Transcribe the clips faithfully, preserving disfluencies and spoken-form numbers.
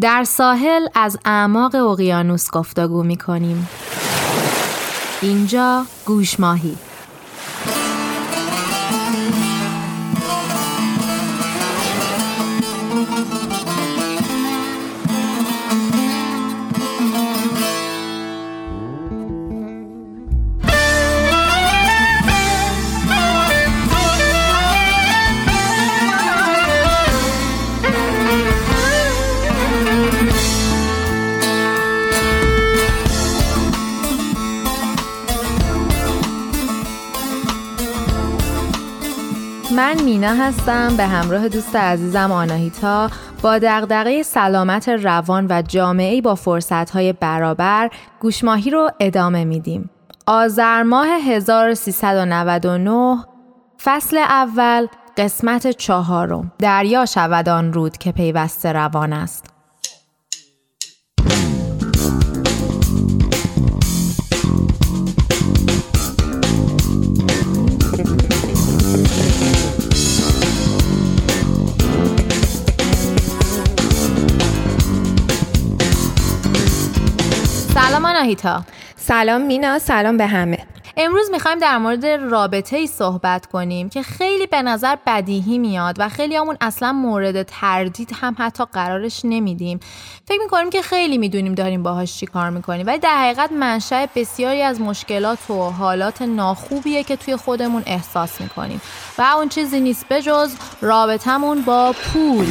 در ساحل از اعماق اقیانوس گفتگو می‌کنیم. اینجا گوش ماهی. من مینا هستم به همراه دوست عزیزم آناهیتا با دغدغه سلامت روان و جامعه‌ای با فرصت‌های برابر گوشماهی رو ادامه میدیم. آذر ماه هزار و سیصد و نود و نه فصل اول قسمت چهارم دریا شود آن رود که پیوسته روان است. سلام آناهیتا. سلام مینا. سلام به همه. امروز میخوایم در مورد رابطه‌ای صحبت کنیم که خیلی به نظر بدیهی میاد و خیلی همون اصلا مورد تردید هم حتی قرارش نمیدیم. فکر میکنیم که خیلی میدونیم داریم باهاش چی کار میکنیم، ولی در حقیقت منشأ بسیاری از مشکلات و حالات ناخوبیه که توی خودمون احساس میکنیم و اون چیزی نیست به جز رابطمون با پول.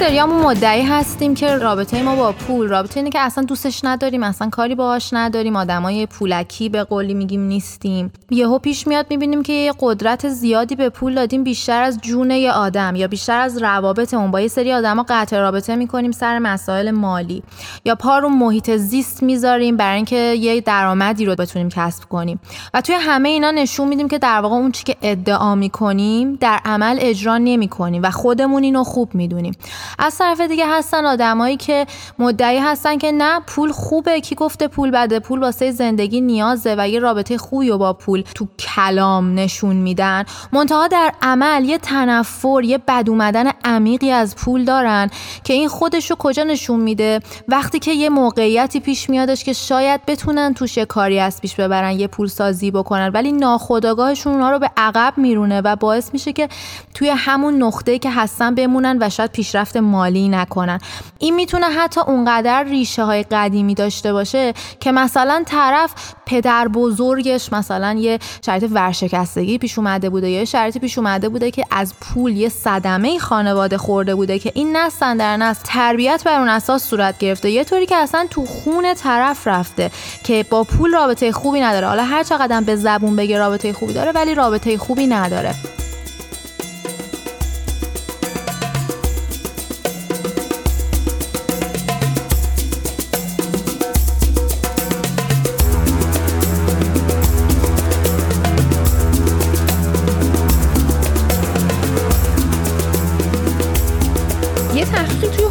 سریامون مدعی هستیم که رابطه ما با پول، رابطه اینه که اصلا دوستش نداریم، اصلا کاری باهاش نداریم، آدمای پولکی به قولی میگیم نیستیم. یهو پیش میاد میبینیم که یه قدرت زیادی به پول دادیم، بیشتر از جون یه آدم یا بیشتر از روابط اون. با یه سری آدما قطع رابطه میکنیم سر مسائل مالی، یا پا رو محیط زیست میذاریم برای اینکه یه درآمدی رو بتونیم کسب کنیم. و توی همه اینا نشون میدیم که در واقع اون چیزی که ادعا میکنیم در عمل اجرا نمیکنیم و خودمون اینو خوب میدونیم. از طرف دیگه هستن آدمایی که مدعی هستن که نه پول خوبه، کی گفته پول بده، پول واسه زندگی نیازه و یه رابطه خوبی با پول تو کلام نشون میدن، منتها در عمل یه تنفر، یه بد اومدن عمیقی از پول دارن که این خودشو کجا نشون میده؟ وقتی که یه موقعیتی پیش میادش که شاید بتونن توش کاری از پیش ببرن، یه پول سازی بکنن، ولی ناخودآگاهشون اونا رو به عقب میرونه و باعث میشه که توی همون نقطه‌ای که هستن بمونن و شاید پیشرفت مالی نکنن. این میتونه حتی اونقدر ریشه های قدیمی داشته باشه که مثلا طرف پدر بزرگش مثلا یه شرایط ورشکستگی پیش اومده بوده، یا شرایطی پیش اومده بوده که از پول یه صدمه خانواده خورده بوده که این نسل در نسل تربیت بر اون اساس صورت گرفته، یه طوری که اصلا تو خون طرف رفته که با پول رابطه خوبی نداره. حالا هر چقدر به زبون بگه رابطه خوبی داره، ولی رابطه خوبی نداره.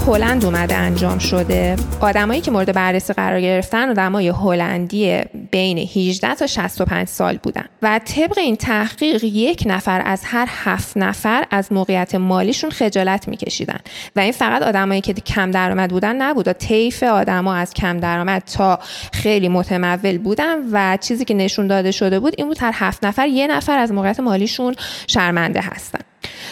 هلند اومده انجام شده. آدمایی که مورد بررسی قرار گرفتن آدمای هلندی بین هجده تا شصت و پنج سال بودن و طبق این تحقیق یک نفر از هر هفت نفر از موقعیت مالیشون خجالت می‌کشیدن و این فقط آدمایی که کم درآمد بودن نبود، طیف آدما از کم درآمد تا خیلی متمول بودن و چیزی که نشون داده شده بود این بود هر هفت نفر یک نفر از موقعیت مالیشون شرمنده هستن.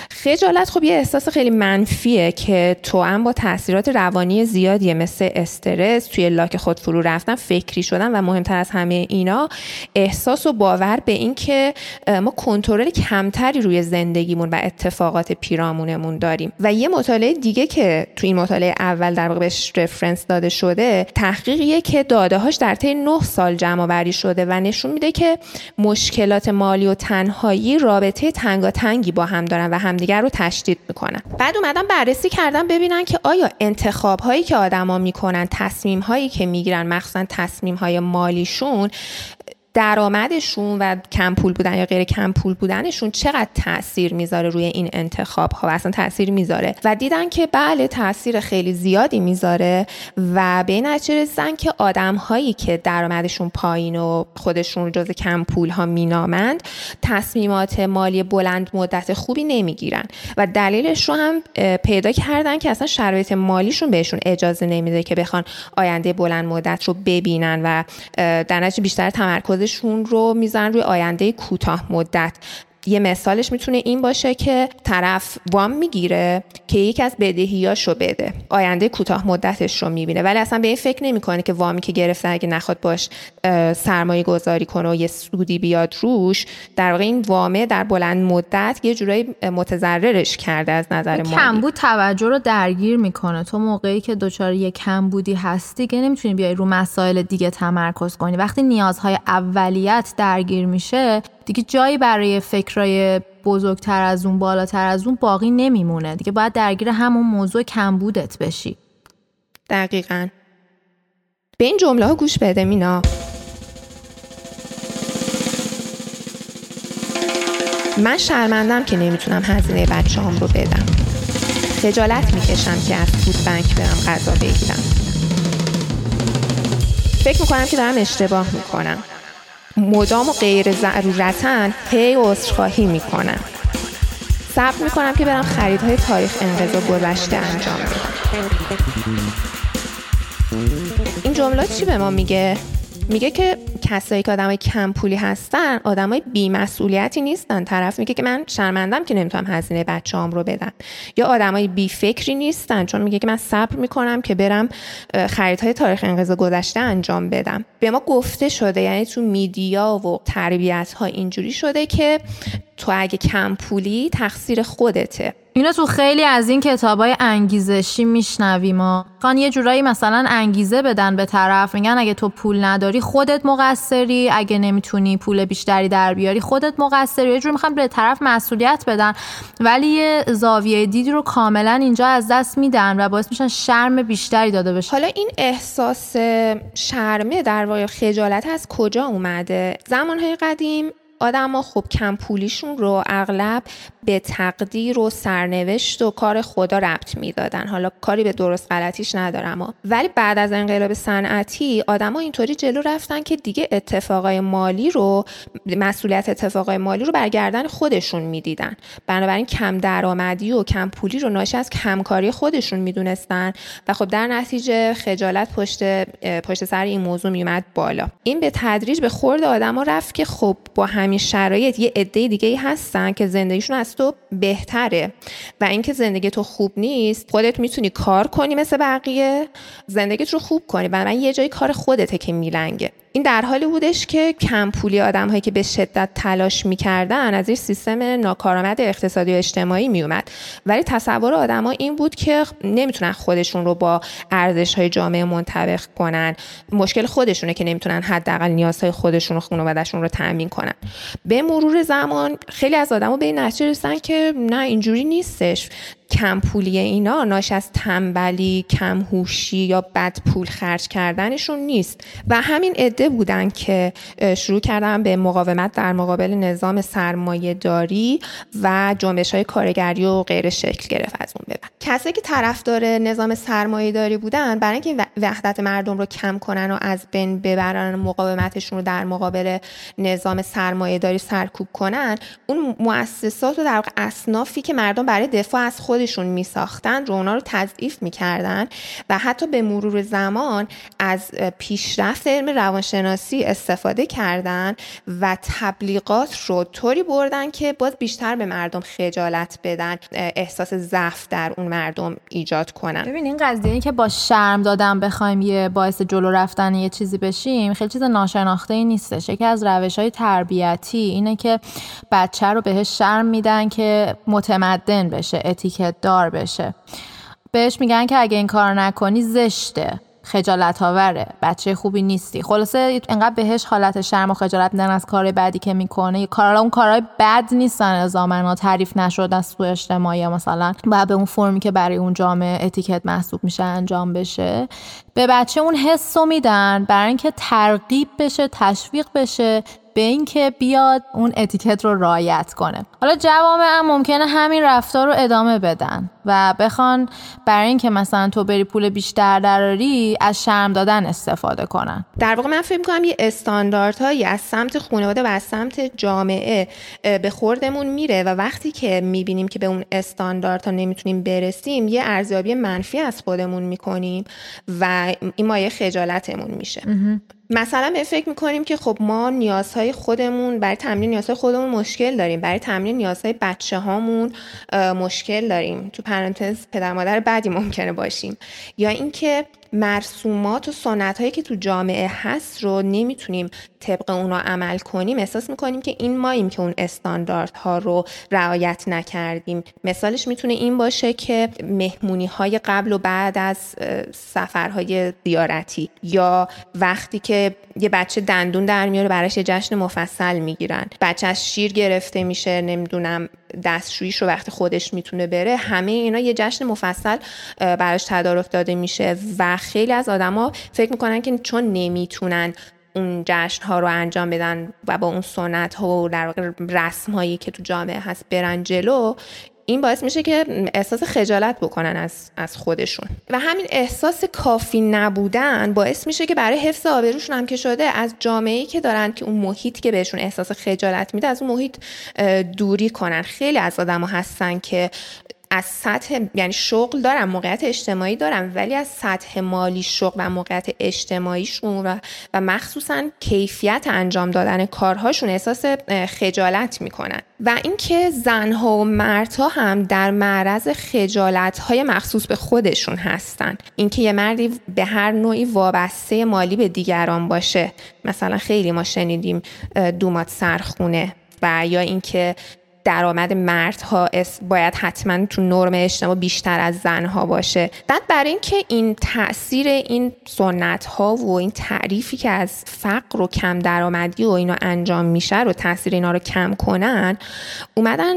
خجالت خب یه احساس خیلی منفیه که توأم با تاثیرات روانی زیادیه، مثل استرس، توی لاک خود فرو رفتن، فکری شدن و مهمتر از همه اینا احساس و باور به این که ما کنترل کمتری روی زندگیمون و اتفاقات پیرامونمون داریم. و یه مطالعه دیگه که توی این مطالعه اول در واقع بهش رفرنس داده شده، تحقیقیه که داده‌هاش در طی نه سال جمع‌آوری شده و نشون میده که مشکلات مالی و تنهایی رابطه تنگاتنگی با هم دارن و و همدیگر رو تشدید میکنن. بعد اومدن بررسی کردن ببینن که آیا انتخاب هایی که آدما میکنن، تصمیم هایی که میگیرن، مخصوصا تصمیم های مالیشون، درآمدشون و کم پول بودن یا غیر کم پول بودنشون چقدر تاثیر میذاره روی این انتخاب ها و اصلا تاثیر میذاره، و دیدن که بله تاثیر خیلی زیادی میذاره و به این نتیجه رسیدن که آدم هایی که درآمدشون پایین و خودشون رو جز کم پول ها مینامند تصمیمات مالی بلند مدت خوبی نمیگیرن و دلیلش رو هم پیدا کردن که اصلا شرایط مالیشون بهشون اجازه نمیده که بخوان آینده بلند مدت رو ببینن و در نتیجه بیشتر تمرکز شون رو میزن روی آینده کوتاه مدت. یه مثالش میتونه این باشه که طرف وام میگیره که یکی از بدهیاشو بده، آینده کوتاه مدتش رو میبینه، ولی اصلا به این فکر نمیکنه که وامی که گرفته اگه نخواد باش سرمایه گذاری کنه و یه سودی بیاد روش، در واقع این وامه در بلند مدت یه جورایی متضررش کرده از نظر مالی. کمبود توجه رو درگیر میکنه. تو موقعی که دچار یه کمبودی هستی که نمیتونی بیای رو مسائل دیگه تمرکز کنی، وقتی نیازهای اولیه‌ت درگیر میشه دیگه جایی برای فکرای بزرگتر از اون، بالاتر از اون باقی نمیمونه. دیگه باید درگیر همون موضوع کمبودت بشی. دقیقاً. به این جمله ها گوش بده مینا. من شرمندم که نمیتونم هزینه بچه‌هام رو بدم. خجالت میکشم که از فود بانک برم غذا بگیرم. فکر میکنم که دارم اشتباه میکنم. مدام و غیر ضرورتاً هی عذرخواهی میکنم. صبر میکنم که برم خریدهای تاریخ انقضا گذشته انجام بدم. این جمله چی به ما میگه؟ میگه که کسایی که آدمای کم پولی هستن آدمای بی‌مسئولیتی نیستن. طرف میگه که من شرمندم که نمیتونم هزینه بچه‌ام رو بدم، یا آدمای بی‌فکری نیستن چون میگه که من صبر میکنم که برم خریدهای تاریخ انقضا گذشته انجام بدم. به ما گفته شده، یعنی تو میدیا و تربیت‌ها اینجوری شده که تو اگه کم پولی تقصیر خودته. اینا تو خیلی از این کتابای انگیزشی میشنویم. ما خان یه جورایی مثلا انگیزه بدن به طرف، میگن اگه تو پول نداری خودت مقصری، اگه نمیتونی پول بیشتری در بیاری خودت مقصری. یه جوری میخوان به طرف مسئولیت بدن، ولی یه زاویه دیدی رو کاملا اینجا از دست میدن و باعث میشن شرم بیشتری داده بشه. حالا این احساس شرمه در واقع خجالت از کجا اومده؟ زمانهای قدیم آدما خب کم پولیشون رو اغلب به تقدیر و سرنوشت و کار خدا ربط میدادن. حالا کاری به درست غلطیش ندارم، ولی بعد از انقلاب صنعتی آدما اینطوری جلو رفتن که دیگه اتفاقای مالی رو، مسئولیت اتفاقای مالی رو برگردن خودشون میدیدن. بنابراین کم درآمدی و کم پولی رو ناشی از کمکاری خودشون میدونستن و خب در نتیجه خجالت پشت پشت سر این موضوع میومد بالا. این به تدریج به خورد آدما رفت که خب با همین شرایط یه عده دیگه‌ای هستن که زندگیشون از تو بهتره و اینکه زندگی تو خوب نیست، خودت میتونی کار کنی مثل بقیه، زندگیت رو خوب کنی، و من یه جای کار خودته که میلنگه. این در حالی بودش که کم پولی آدم‌هایی که به شدت تلاش می‌کردن از این سیستم ناکارآمد اقتصادی و اجتماعی میومد، ولی تصور آدم‌ها این بود که نمیتونن خودشون رو با ارزش‌های جامعه منطبق کنن، مشکل خودشونه که نمیتونن حداقل نیازهای خودشون و خانواده‌شون رو تأمین کنن. به مرور زمان خیلی از آدم‌ها به این نتیجه رسیدن که نه اینجوری نیستش، کم پولی اینا ناشی از تنبلی، کم هوشی یا بد پول خرج کردنشون نیست. و همین عده بودن که شروع کردن به مقاومت در مقابل نظام سرمایه داری و جنبش‌های کارگری و غیر شکل گرفت از اون به بعد. کسایی که طرفدار نظام سرمایه داری بودن برای اینکه وحدت مردم رو کم کنن و از بین ببرن، مقاومتشون رو در مقابل نظام سرمایه داری سرکوب کنن، اون مؤسسات و در واقع اصنافی که مردم برای دفاع از خود خودشون می ساختن رو اونا رو تضعیف می کردن و حتی به مرور زمان از پیشرفت علم روانشناسی استفاده کردن و تبلیغات رو طوری بردن که باز بیشتر به مردم خجالت بدن، احساس ضعف در اون مردم ایجاد کنن. ببین این قضیه این که با شرم دادن بخوایم یه باعث جلو رفتن یه چیزی بشیم خیلی چیز ناشناخته ای نیستش. یکی از روش‌های تربیتی اینه که بچه رو بهش شرم میدن که متمدن بشه، اتیکت دار بشه. بهش میگن که اگه این کار نکنی زشته. خجالت آوره، بچه خوبی نیستی. خلاصه انقدر بهش حالت شرم و خجالت میدن از کار بعدی که میکنه. کارا اون کارهای بد نیستن الزاماً، تعریف نشده از سوء اجتماعی مثلا بعد به اون فرمی که برای اون جامعه اتیکت محسوب میشه انجام بشه. به بچه اون حسو میدن برای اینکه ترغیب بشه، تشویق بشه به این که بیاد اون اتیکت رو رعایت کنه. حالا جوامع هم ممکنه همین رفتار رو ادامه بدن و بخوان برای این که مثلا تو بری پول بیشتر دراری از شرم دادن استفاده کنن. در واقع من فکر می‌کنم یه استانداردهایی از سمت خانواده و از سمت جامعه به خوردمون میره و وقتی که میبینیم که به اون استانداردها نمیتونیم برسیم یه ارزیابی منفی از خودمون میکنیم و این مایه خجالتمون میشه. مثلا به فکر میکنیم که خب ما نیازهای خودمون، برای تامین نیازهای خودمون مشکل داریم، برای تامین نیازهای بچه‌هامون مشکل داریم، تو پرانتز پدر مادر بعدی ممکنه باشیم، یا اینکه مرسومات و سنت‌هایی که تو جامعه هست رو نمیتونیم طبق اونا عمل کنیم. احساس میکنیم که این ماییم که اون استانداردها رو رعایت نکردیم. مثالش میتونه این باشه که مهمونی‌های قبل و بعد از سفرهای زیارتی، یا وقتی که یه بچه دندون در میاره براش یه جشن مفصل میگیرن، بچه از شیر گرفته میشه، نمیدونم دستشوییش رو وقتی خودش میتونه بره، همه اینا یه جشن مفصل براش تدارک داده میشه و خیلی از آدما فکر میکنن که چون نمیتونن اون جشن ها رو انجام بدن و با اون سنت ها و در واقع رسم هایی که تو جامعه هست برن جلو، این باعث میشه که احساس خجالت بکنن از از خودشون و همین احساس کافی نبودن باعث میشه که برای حفظ آبروشون هم که شده از جامعه‌ای که دارن که اون محیط که بهشون احساس خجالت میده از اون محیط دوری کنن. خیلی از آدما هستن که از سطح، یعنی شغل دارن، موقعیت اجتماعی دارن، ولی از سطح مالی شغل و موقعیت اجتماعیشون و, و مخصوصاً کیفیت انجام دادن کارهاشون احساس خجالت میکنن. و اینکه زنها و مردها هم در معرض خجالت‌های مخصوص به خودشون هستن. اینکه یه مردی به هر نوعی وابسته مالی به دیگران باشه، مثلا خیلی ما شنیدیم دومات سرخونه، و یا اینکه درآمد مردها باید حتما تو نرم اجتماع بیشتر از زنها باشه. بعد برای اینکه این تأثیر این سنت‌ها و این تعریفی که از فقر و کم درآمدی و اینا انجام میشه رو، تأثیر اینا رو کم کنن، اومدن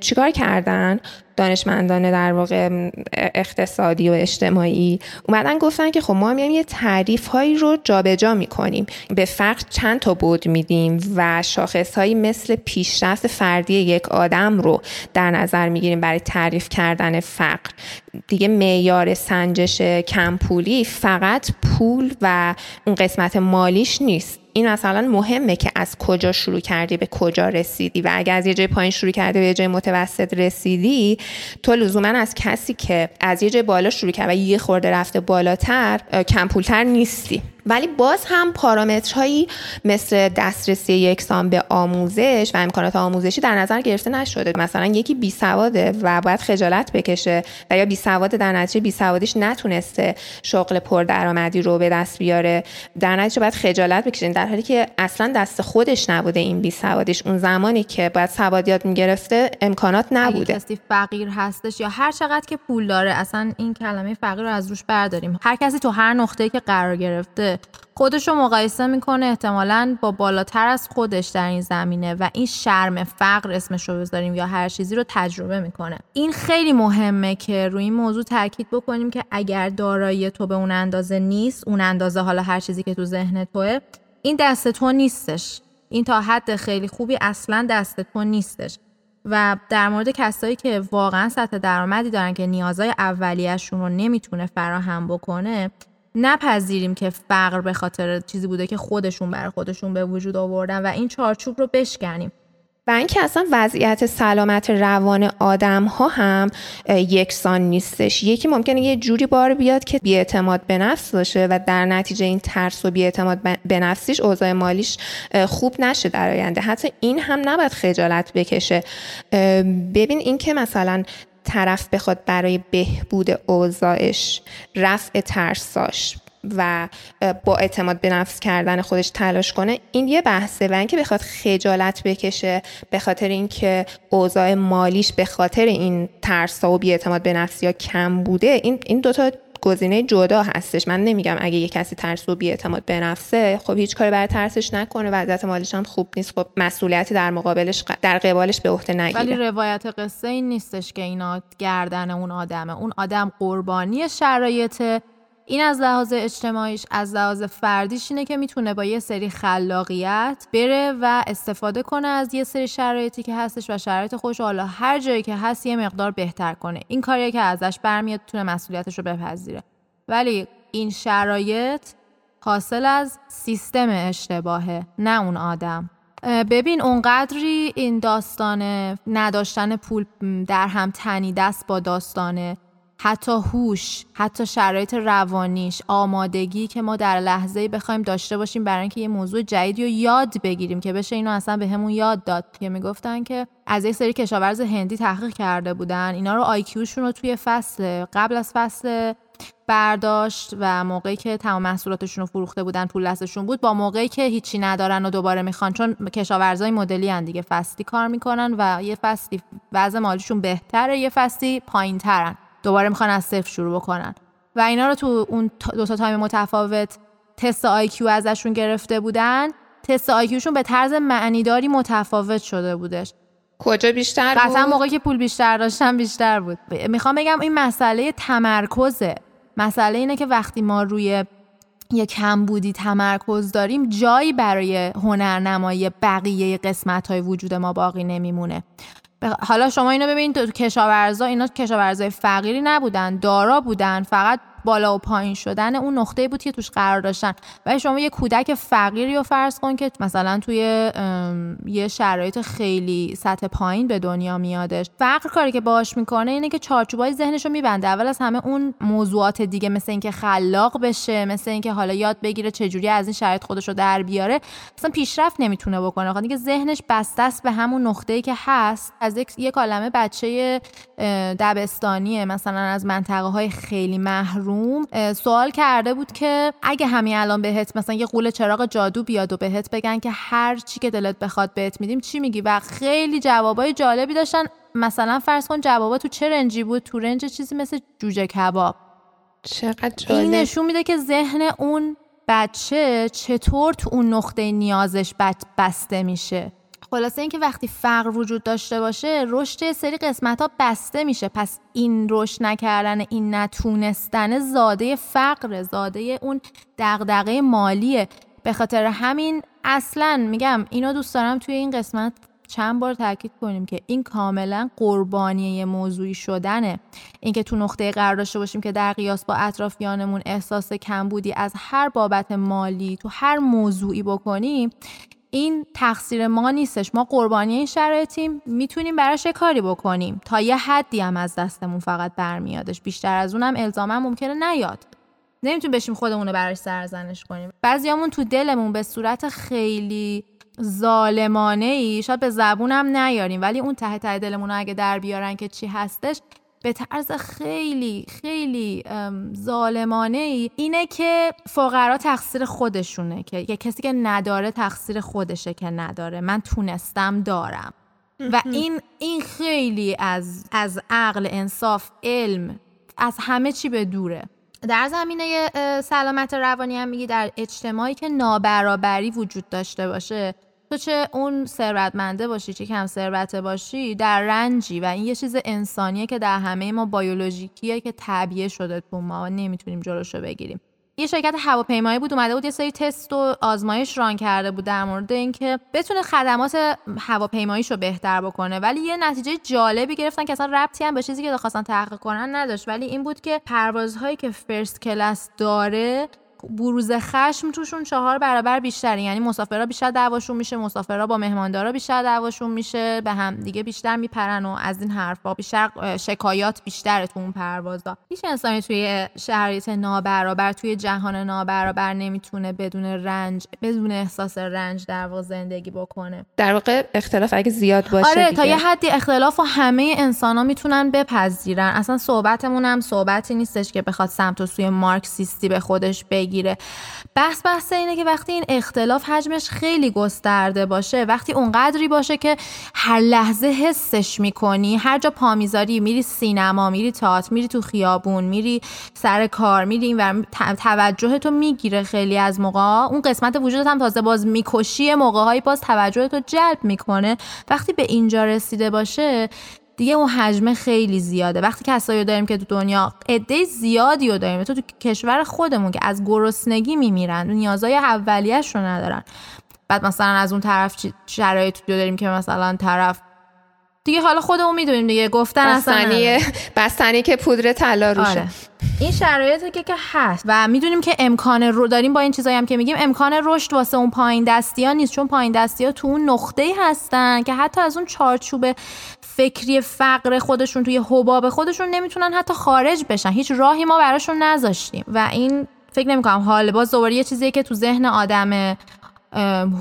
چیکار کردن؟ دانشمندان در واقع اقتصادی و اجتماعی اومدن گفتن که خب ما میایم یه تعریف هایی رو جابجا میکنیم، به فقر چند تا بود میدیم و شاخص هایی مثل پیشرفت فردی یک آدم رو در نظر میگیریم برای تعریف کردن فقر. دیگه معیار سنجش کمپولی فقط پول و اون قسمت مالیش نیست. این مثلا مهمه که از کجا شروع کردی به کجا رسیدی و اگر از یه جای پایین شروع کردی به یه جای متوسط رسیدی، تو لزوما از کسی که از یه جای بالا شروع کرد و یه خورده رفته بالاتر کم پولتر نیستی. ولی باز هم پارامترهایی مثل دسترسی یکسان به آموزش و امکانات آموزشی در نظر گرفته نشده. مثلا یکی بیسواده و باید خجالت بکشه، و یا بیسواده در نتیجه بیسوادیش نتونسته شغل پردرآمدی رو به دست بیاره، در نتیجه باید خجالت بکشه، در حالی که اصلا دست خودش نبوده این بیسوادیش. اون زمانی که باید سوادیات میگرفته امکانات نبوده. اگه کسی فقیر هستش یا هر چقدر که پول داره، اصلا این کلمه فقیر رو از روش برداریم، هر کسی تو هر نقطه‌ای که قرار گرفته خودشو مقایسه میکنه احتمالاً با بالاتر از خودش در این زمینه و این شرم فقر اسمش رو بذاریم یا هر چیزی رو تجربه میکنه. این خیلی مهمه که روی این موضوع تاکید بکنیم که اگر دارایی تو به اون اندازه نیست، اون اندازه حالا هر چیزی که تو ذهن توه، این دست تو نیستش. این تا حد خیلی خوبی اصلاً دست تو نیستش. و در مورد کسایی که واقعاً سطح درآمدی دارن که نیازهای اولیه‌شون رو نمیتونه فراهم بکنه، نپذیریم که فقر به خاطر چیزی بوده که خودشون برای خودشون به وجود آوردن و این چارچوب رو بشکنیم. و اینکه اصلا وضعیت سلامت روان آدم ها هم یکسان نیستش. یکی ممکنه یه جوری بار بیاد که بی‌اعتماد به نفس باشه و در نتیجه این ترس و بی‌اعتماد به نفسیش اوضاع مالیش خوب نشه در آینده. حتی این هم نباید خجالت بکشه. ببین اینکه مثلا طرف بخواد برای بهبود اوضاعش، رفع ترساش و با اعتماد به نفس کردن خودش تلاش کنه، این یه بحثه. و اینکه بخواد خجالت بکشه به خاطر اینکه اوضاع مالیش به خاطر این ترسا و بی اعتماد به نفسی ها کم بوده، این این دوتا گزینه جدا هستش. من نمیگم اگه یه کسی ترسو بی اعتماد به نفسه خب هیچ کاری بر ترسش نکنه، وضعیت مالیش هم خوب نیست، خب مسئولیتی در مقابلش در قبالش به عهده نگیره. ولی روایت قصه این نیستش که اینا گردن اون آدمه، اون آدم قربانی شرایطه. این از لحاظ اجتماعیش، از لحاظ فردیش اینه که میتونه با یه سری خلاقیت بره و استفاده کنه از یه سری شرایطی که هستش و شرایط خودش حالا هر جایی که هست یه مقدار بهتر کنه. این کاریه که ازش برمیاد، تونه مسئولیتش رو بپذیره. ولی این شرایط حاصل از سیستم اشتباهه، نه اون آدم. ببین اونقدری این داستان نداشتن پول در هم تنیده است با داستانه حتی هوش، حتی شرایط روانیش، آمادگی که ما در لحظه‌ای بخوایم داشته باشیم برای اینکه یه موضوع جدیدی رو یاد بگیریم که بشه اینو اصلا بهمون یاد داد. که میگفتن که از یک سری کشاورز هندی تحقیق کرده بودن، اینا رو آی کیوشون رو توی فصل قبل از فصل برداشت و موقعی که تمام محصولاتشون رو فروخته بودن پول دستشون بود با موقعی که هیچی ندارن و دوباره میخوان، چون کشاورزای مدلی ان دیگه، فصلی کار میکنن و یه فصلی وضع مالیشون بهتره، یه فصلی پایین‌ترن، دوباره میخوان از صفر شروع بکنن و اینا رو تو اون دو تا تایم متفاوت تست آی کیو ازشون گرفته بودن. تست آی کیوشون به طرز معنیداری متفاوت شده بودش. کجا بیشتر بود؟ مثلا موقعی که پول بیشتر داشتن بیشتر بود. میخوام بگم این مسئله تمرکزه. مسئله اینه که وقتی ما روی یه کمبودی تمرکز داریم، جایی برای هنرنمایی بقیه قسمت‌های وجود ما باقی نمیمونه. حالا شما اینو ببینید، کشاورزا اینا کشاورزای فقیری نبودن، دارا بودن، فقط بالا و پایین شدن اون نقطه‌ای بود که توش قرار داشتن. ولی شما یه کودک فقیری رو فرض کن که مثلا توی یه شرایط خیلی سطح پایین به دنیا میادش، فقر کاری که باهاش میکنه اینه که چارچوبای ذهنش رو میبنده. اول از همه اون موضوعات دیگه، مثل اینکه خلاق بشه، مثل اینکه حالا یاد بگیره چجوری از این شرایط خودش رو در بیاره، اصلا پیشرفت نمیتونه بکنه، خاطر اینکه ذهنش بسته است به همون نقطه‌ای که هست. از یک یه کلمه بچه دبستانیه مثلا از منطقه‌های خیلی محروم سوال کرده بود که اگه همین الان بهت مثلا یه قوله چراغ جادو بیاد و بهت بگن که هر چی که دلت بخواد بهت میدیم، چی میگی؟ و خیلی جوابای جالبی داشتن. مثلا فرض کن جوابا تو چه رنجی بود؟ تو رنج چیزی مثل جوجه کباب. چقدر جالب. این نشون میده که ذهن اون بچه چطور تو اون نقطه نیازش بسته میشه. خلاصه اینکه وقتی فقر وجود داشته باشه، رشد سری قسمت‌ها بسته میشه. پس این رشد نکردن، این نتونستن، زاده فقر، زاده اون دغدغه مالیه. به خاطر همین اصلاً میگم، اینا دوست دارم توی این قسمت چند بار تاکید کنیم که این کاملا قربانی موضوعی شدنه. اینکه تو نقطه قرار داشته باشیم که در قیاس با اطرافیانمون احساس کمبودی از هر بابت مالی تو هر موضوعی بکنیم، این تقصیر ما نیستش. ما قربانی این شرایطیم، میتونیم براش کاری بکنیم، تا یه حدی هم از دستمون فقط برمیادش، بیشتر از اونم الزاما ممکنه نیاد، نمیتونیم بشیم خودمونو براش سرزنش کنیم. بعضیامون تو دلمون به صورت خیلی ظالمانه ای شاید به زبونم نیاریم، ولی اون ته ته دلمون اگه در بیارن که چی هستش، به طرز خیلی خیلی ظالمانه ای اینه که فقرا تقصیر خودشونه، که یه کسی که نداره تقصیر خودشه که نداره، من تونستم دارم. و این این خیلی از از عقل، انصاف، علم، از همه چی به دوره. در زمینه سلامت روانی هم میگی در اجتماعی که نابرابری وجود داشته باشه، تو چه اون ثروتمنده باشی چه کم ثروته باشی، در رنجی و این یه چیز انسانیه که در همه ما بیولوژیکیه، که طبیعی شده تو ما و نمیتونیم جلوشو بگیریم. یه شرکت هواپیمایی بود اومده بود یه سری تست و آزمایش ران کرده بود در مورد اینکه بتونه خدمات هواپیماییشو بهتر بکنه، ولی یه نتیجه جالبی گرفتن که اصلا ربطی هم به چیزی که خواستن تحقیق کنن نداشت، ولی این بود که پروازهایی که فرست کلاس داره بروز خشم توشون چهار برابر بیشتره، یعنی مسافرها بیشتر دعواشون میشه، مسافرها با مهماندارا بیشتر دعواشون میشه، به هم دیگه بیشتر میپرن و از این حرفا، بیشتر شکایات بیشتره تو اون پروازا. هیچ انسانی توی شرایط نابرابر، توی جهان نابرابر نمیتونه بدون رنج، بدون احساس رنج در واقع زندگی بکنه. در واقع اختلاف اگه زیاد باشه، آره دیگه. تا یه حدی اختلافو همه انسانا میتونن بپذیرن. اصلا صحبتمون هم صحبتی نیستش که بخواد سمت و سوی مارکسیستی به خودش بگیره بگیره. بحث بحث اینه که وقتی این اختلاف حجمش خیلی گسترده باشه، وقتی اونقدری باشه که هر لحظه حسش میکنی، هر جا پا میذاری، میری سینما، میری تئاتر، میری تو خیابون، میری سر کار، میری اینور، توجه تو میگیره خیلی از موقع، اون قسمت وجودت هم تازه باز میکشی، موقع‌های باز توجه تو جلب میکنه. وقتی به اینجا رسیده باشه دیگه اون حجم خیلی زیاده. وقتی کسایی داریم که تو دنیا عده زیادی رو داریم، تو تو کشور خودمون که از گرسنگی میمیرن، نیازهای اولیه‌اش رو ندارن، بعد مثلا از اون طرف شرایطی داریم که مثلا طرف دیگه حالا خودمون میدونیم دیگه، گفتن اصلا بستنی که پودر طلا روشه. آره. این شرایطی که که هست و میدونیم که امکان رو داریم با این چیزایی هم که میگیم، امکان رشد واسه اون پایین دستی‌ها نیست، چون پایین دستی‌ها تو اون نقطه‌ای هستن که حتی از اون چارچوب فکری فقر خودشون، توی حباب خودشون نمیتونن حتی خارج بشن. هیچ راهی ما براشون نذاشتیم و این فکر نمی‌کنم حال باز دوباره یه چیزیه که تو ذهن آدم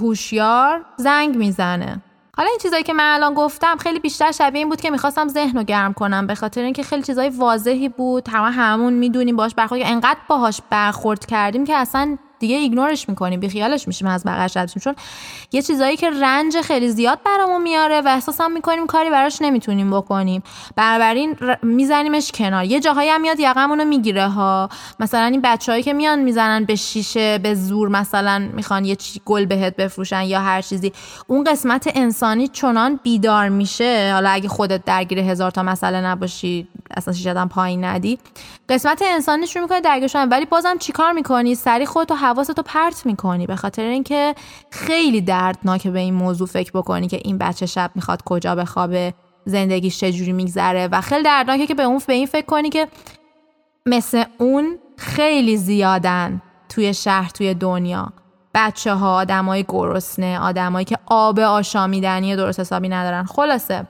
هوشیار زنگ میزنه. حالا این چیزایی که من الان گفتم خیلی بیشتر شبیه این بود که میخواستم ذهن رو گرم کنم، به خاطر اینکه خیلی چیزای واضحی بود، همه همون میدونیم باهاش برخورد، انقدر باهاش برخورد کردیم که اصلا دیگه ایگنورش میکنیم، بیخیالش میشیم، از بغلش رد میشیم، چون یه چیزایی که رنج خیلی زیاد برامون میاره و احساس هم میکنیم کاری براش نمیتونیم بکنیم، بنابراین ر... میزنیمش کنار. یه جاهایی هم میاد یقمونو میگیره ها، مثلا این بچه‌هایی که میان میزنن به شیشه به زور، مثلا میخوان یه چی... گل بهت بفروشن یا هر چیزی، اون قسمت انسانی چنان بیدار میشه، حالا اگه خودت درگیر هزار تا مسئله نباشی، اصلا شیشه‌ام پایین ندی، قسمت انسانی شروع میکنه درگیر شدن، ولی بازم چیکار میکنی؟ سری خودت حواستو پرت میکنی، به خاطر اینکه خیلی دردناکه به این موضوع فکر بکنی که این بچه شب میخواد کجا بخوابه، زندگیش چجوری میگذره، و خیلی دردناکه که به اون به این فکر کنی که مثل اون خیلی زیادن توی شهر، توی دنیا، بچه ها، آدم های گرسنه، آدم هایی که آب آشامیدنی درست حسابی ندارن. خلاصه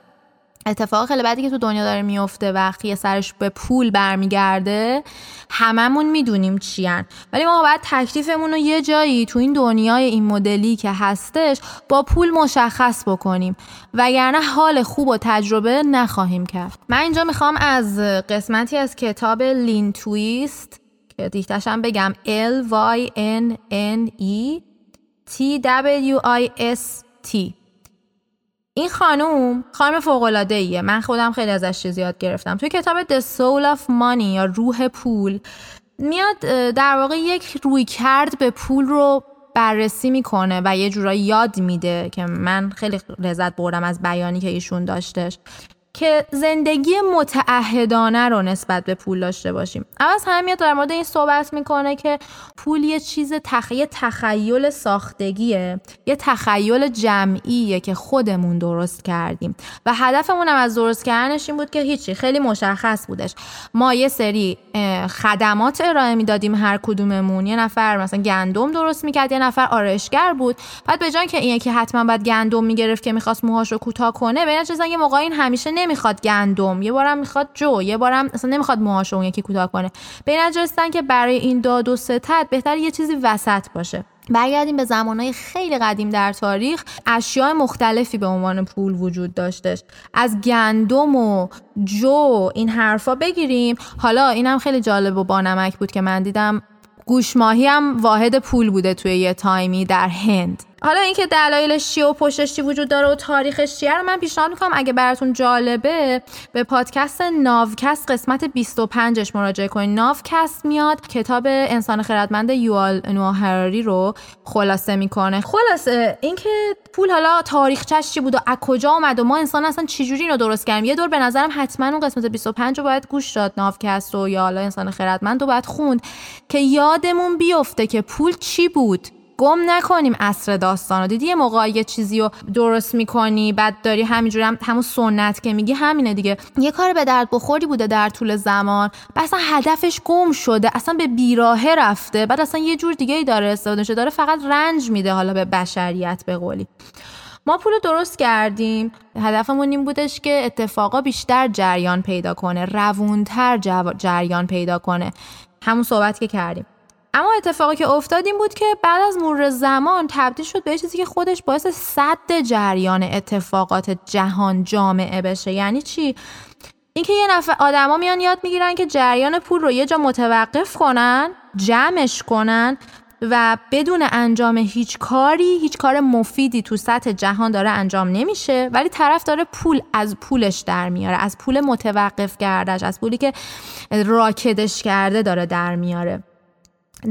اتفاق خیلی بدی که تو دنیا داره میفته و خیلی سرش به پول برمیگرده، هممون میدونیم چیان، ولی ما باید تکلیفمون رو یه جایی تو این دنیای این مدلی که هستش با پول مشخص بکنیم، وگرنه حال خوب و تجربه نخواهیم کرد. من اینجا میخوام از قسمتی از کتاب لین تویست که دیگتشم بگم ال وای ان ان ای تی دبلیو آی اس تی، این خانوم خانم فوق‌العاده‌ایه، من خودم خیلی ازش چیز یاد گرفتم. توی کتاب The Soul of Money یا روح پول میاد در واقع یک رویکرد به پول رو بررسی میکنه و یه جورایی یاد میده که من خیلی لذت بردم از بیانی که ایشون داشتش، که زندگی متعهدانه رو نسبت به پول داشته باشیم. اما از همه میاد در مورد این صحبت میکنه که پول یه چیز تخ... یه تخیل ساختگیه، یه تخیل جمعیه که خودمون درست کردیم و هدفمون هم از درست کردنش این بود که هیچی، خیلی مشخص بودش. ما یه سری خدمات ارائه میدادیم هر کدوممون، یه نفر مثلا گندم درست میکرد، یه نفر آرایشگر بود، بعد به جای اینکه این یکی حتما بعد گندم میگرفت که میخواست موهاشو کوتاه کنه، به نظر یه موقع این همیشه میخواد گندم، یه بارم میخواد جو، یه بارم اصلا نمیخواد موهاشو اون یکی کوتاه کنه، به نظر رسیدن که برای این داد و ستد بهتر یه چیزی وسط باشه. برگردیم به زمانهای خیلی قدیم در تاریخ، اشیاء مختلفی به عنوان پول وجود داشتش، از گندم و جو این حرفا بگیریم. حالا اینم خیلی جالب و بانمک بود که من دیدم گوشماهی هم واحد پول بوده توی یه تایمی در هند. حالا اینکه دلایلش چیه و پشتش چی وجود داره و تاریخش چیه رو من پیشنهاد میکنم اگه براتون جالبه به پادکست ناوکاس قسمت بیست و پنجش مراجعه کنید. ناوکاس میاد کتاب انسان خردمند یوال نوحراری رو خلاصه میکنه. خلاصه اینکه پول حالا تاریخچش چی بود و از کجا اومد و ما انسان اصلا چجوری اینو درست کردیم، یه دور به نظرم حتما اون قسمت بیست و پنج رو باید گوش داد، ناوکاس رو یا حالا انسان خردمند رو باید خوند که یادمون بیفته که پول چی بود، گم نکنیم عصر داستانو. دیدی یه موقع یه چیزی رو درست میکنی بعد داری همینجوری هم همون سنت که میگی همینه دیگه، یه کار به درد بخوری بوده در طول زمان، بعد اصلا هدفش گم شده، اصلا به بیراهه رفته، بعد اصلا یه جور دیگه ای داره استفاده میشه، داره فقط رنج میده حالا به بشریت. به قولی ما پول رو درست کردیم، هدفمون این بودش که اتفاقا بیشتر جریان پیدا کنه، روونتر جریان پیدا کنه، همون صحبتی که کردیم. اما اتفاقی که افتاد این بود که بعد از مرور زمان تبدیل شد به چیزی که خودش باعث سد جریان اتفاقات جهان جامعه بشه. یعنی چی؟ اینکه یه نفر آدما میان یاد میگیرن که جریان پول رو یه جا متوقف کنن جمعش کنن و بدون انجام هیچ کاری، هیچ کار مفیدی تو سطح جهان داره انجام نمیشه، ولی طرف داره پول از پولش در میاره، از پول متوقف کردهش، از پولی که راکدش کرده داره در میاره.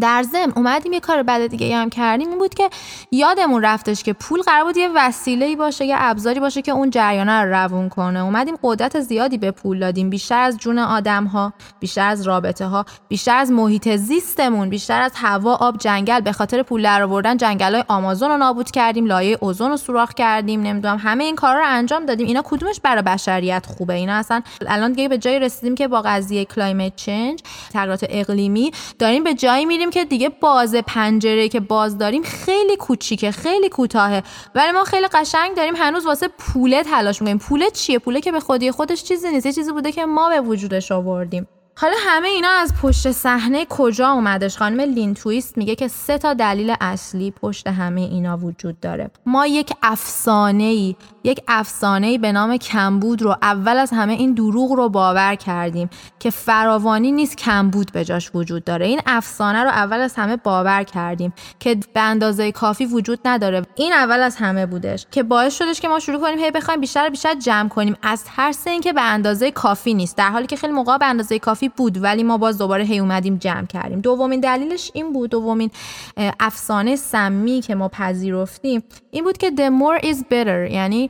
در ضمن اومدیم یه کار بعد دیگه هم کردیم، این بود که یادمون رفتش که پول قرار بود یه وسیله‌ای باشه، یه ابزاری باشه که اون جریانه رو روون کنه. اومدیم قدرت زیادی به پول دادیم، بیشتر از جون آدم‌ها، بیشتر از رابطه‌ها، بیشتر از محیط زیستمون، بیشتر از هوا، آب، جنگل. به خاطر پول در آوردن جنگل‌های آمازون رو نابود کردیم، لایه اوزون رو سوراخ کردیم، نمیدونم همه این کارا رو انجام دادیم. اینا کدومش برای بشریت خوبه؟ اینا اصلا الان دیگه به جای رسیدیم که با قضیه کلایمت چنج، تغییرات اقلیمی، داریم به جای میریم که دیگه باز پنجره که باز داریم خیلی کوچیکه، خیلی کوتاهه، ولی ما خیلی قشنگ داریم هنوز واسه پوله تلاش میکنیم. پوله چیه؟ پوله که به خودی خودش چیزی نیست، یه چیزی بوده که ما به وجودش آوردیم. حالا همه اینا از پشت صحنه کجا اومدش؟ خانم لین تویست میگه که سه تا دلیل اصلی پشت همه اینا وجود داره. ما یک افسانه‌ای، یک افسانه‌ای به نام کمبود رو اول از همه این دروغ رو باور کردیم که فراوانی نیست، کمبود به جاش وجود داره. این افسانه رو اول از همه باور کردیم که به اندازه کافی وجود نداره. این اول از همه بودش که باعث شدش که ما شروع کنیم هی بخوایم بیشتر بیشتر جمع کنیم از ترس اینکه به اندازه کافی نیست، در حالی که خیلی موقع به اندازه کافی بود، ولی ما باز دوباره هی اومدیم جمع کردیم. دومین دلیلش این بود، دومین افسانه سمی که ما پذیرفتیم این بود که the more is better، یعنی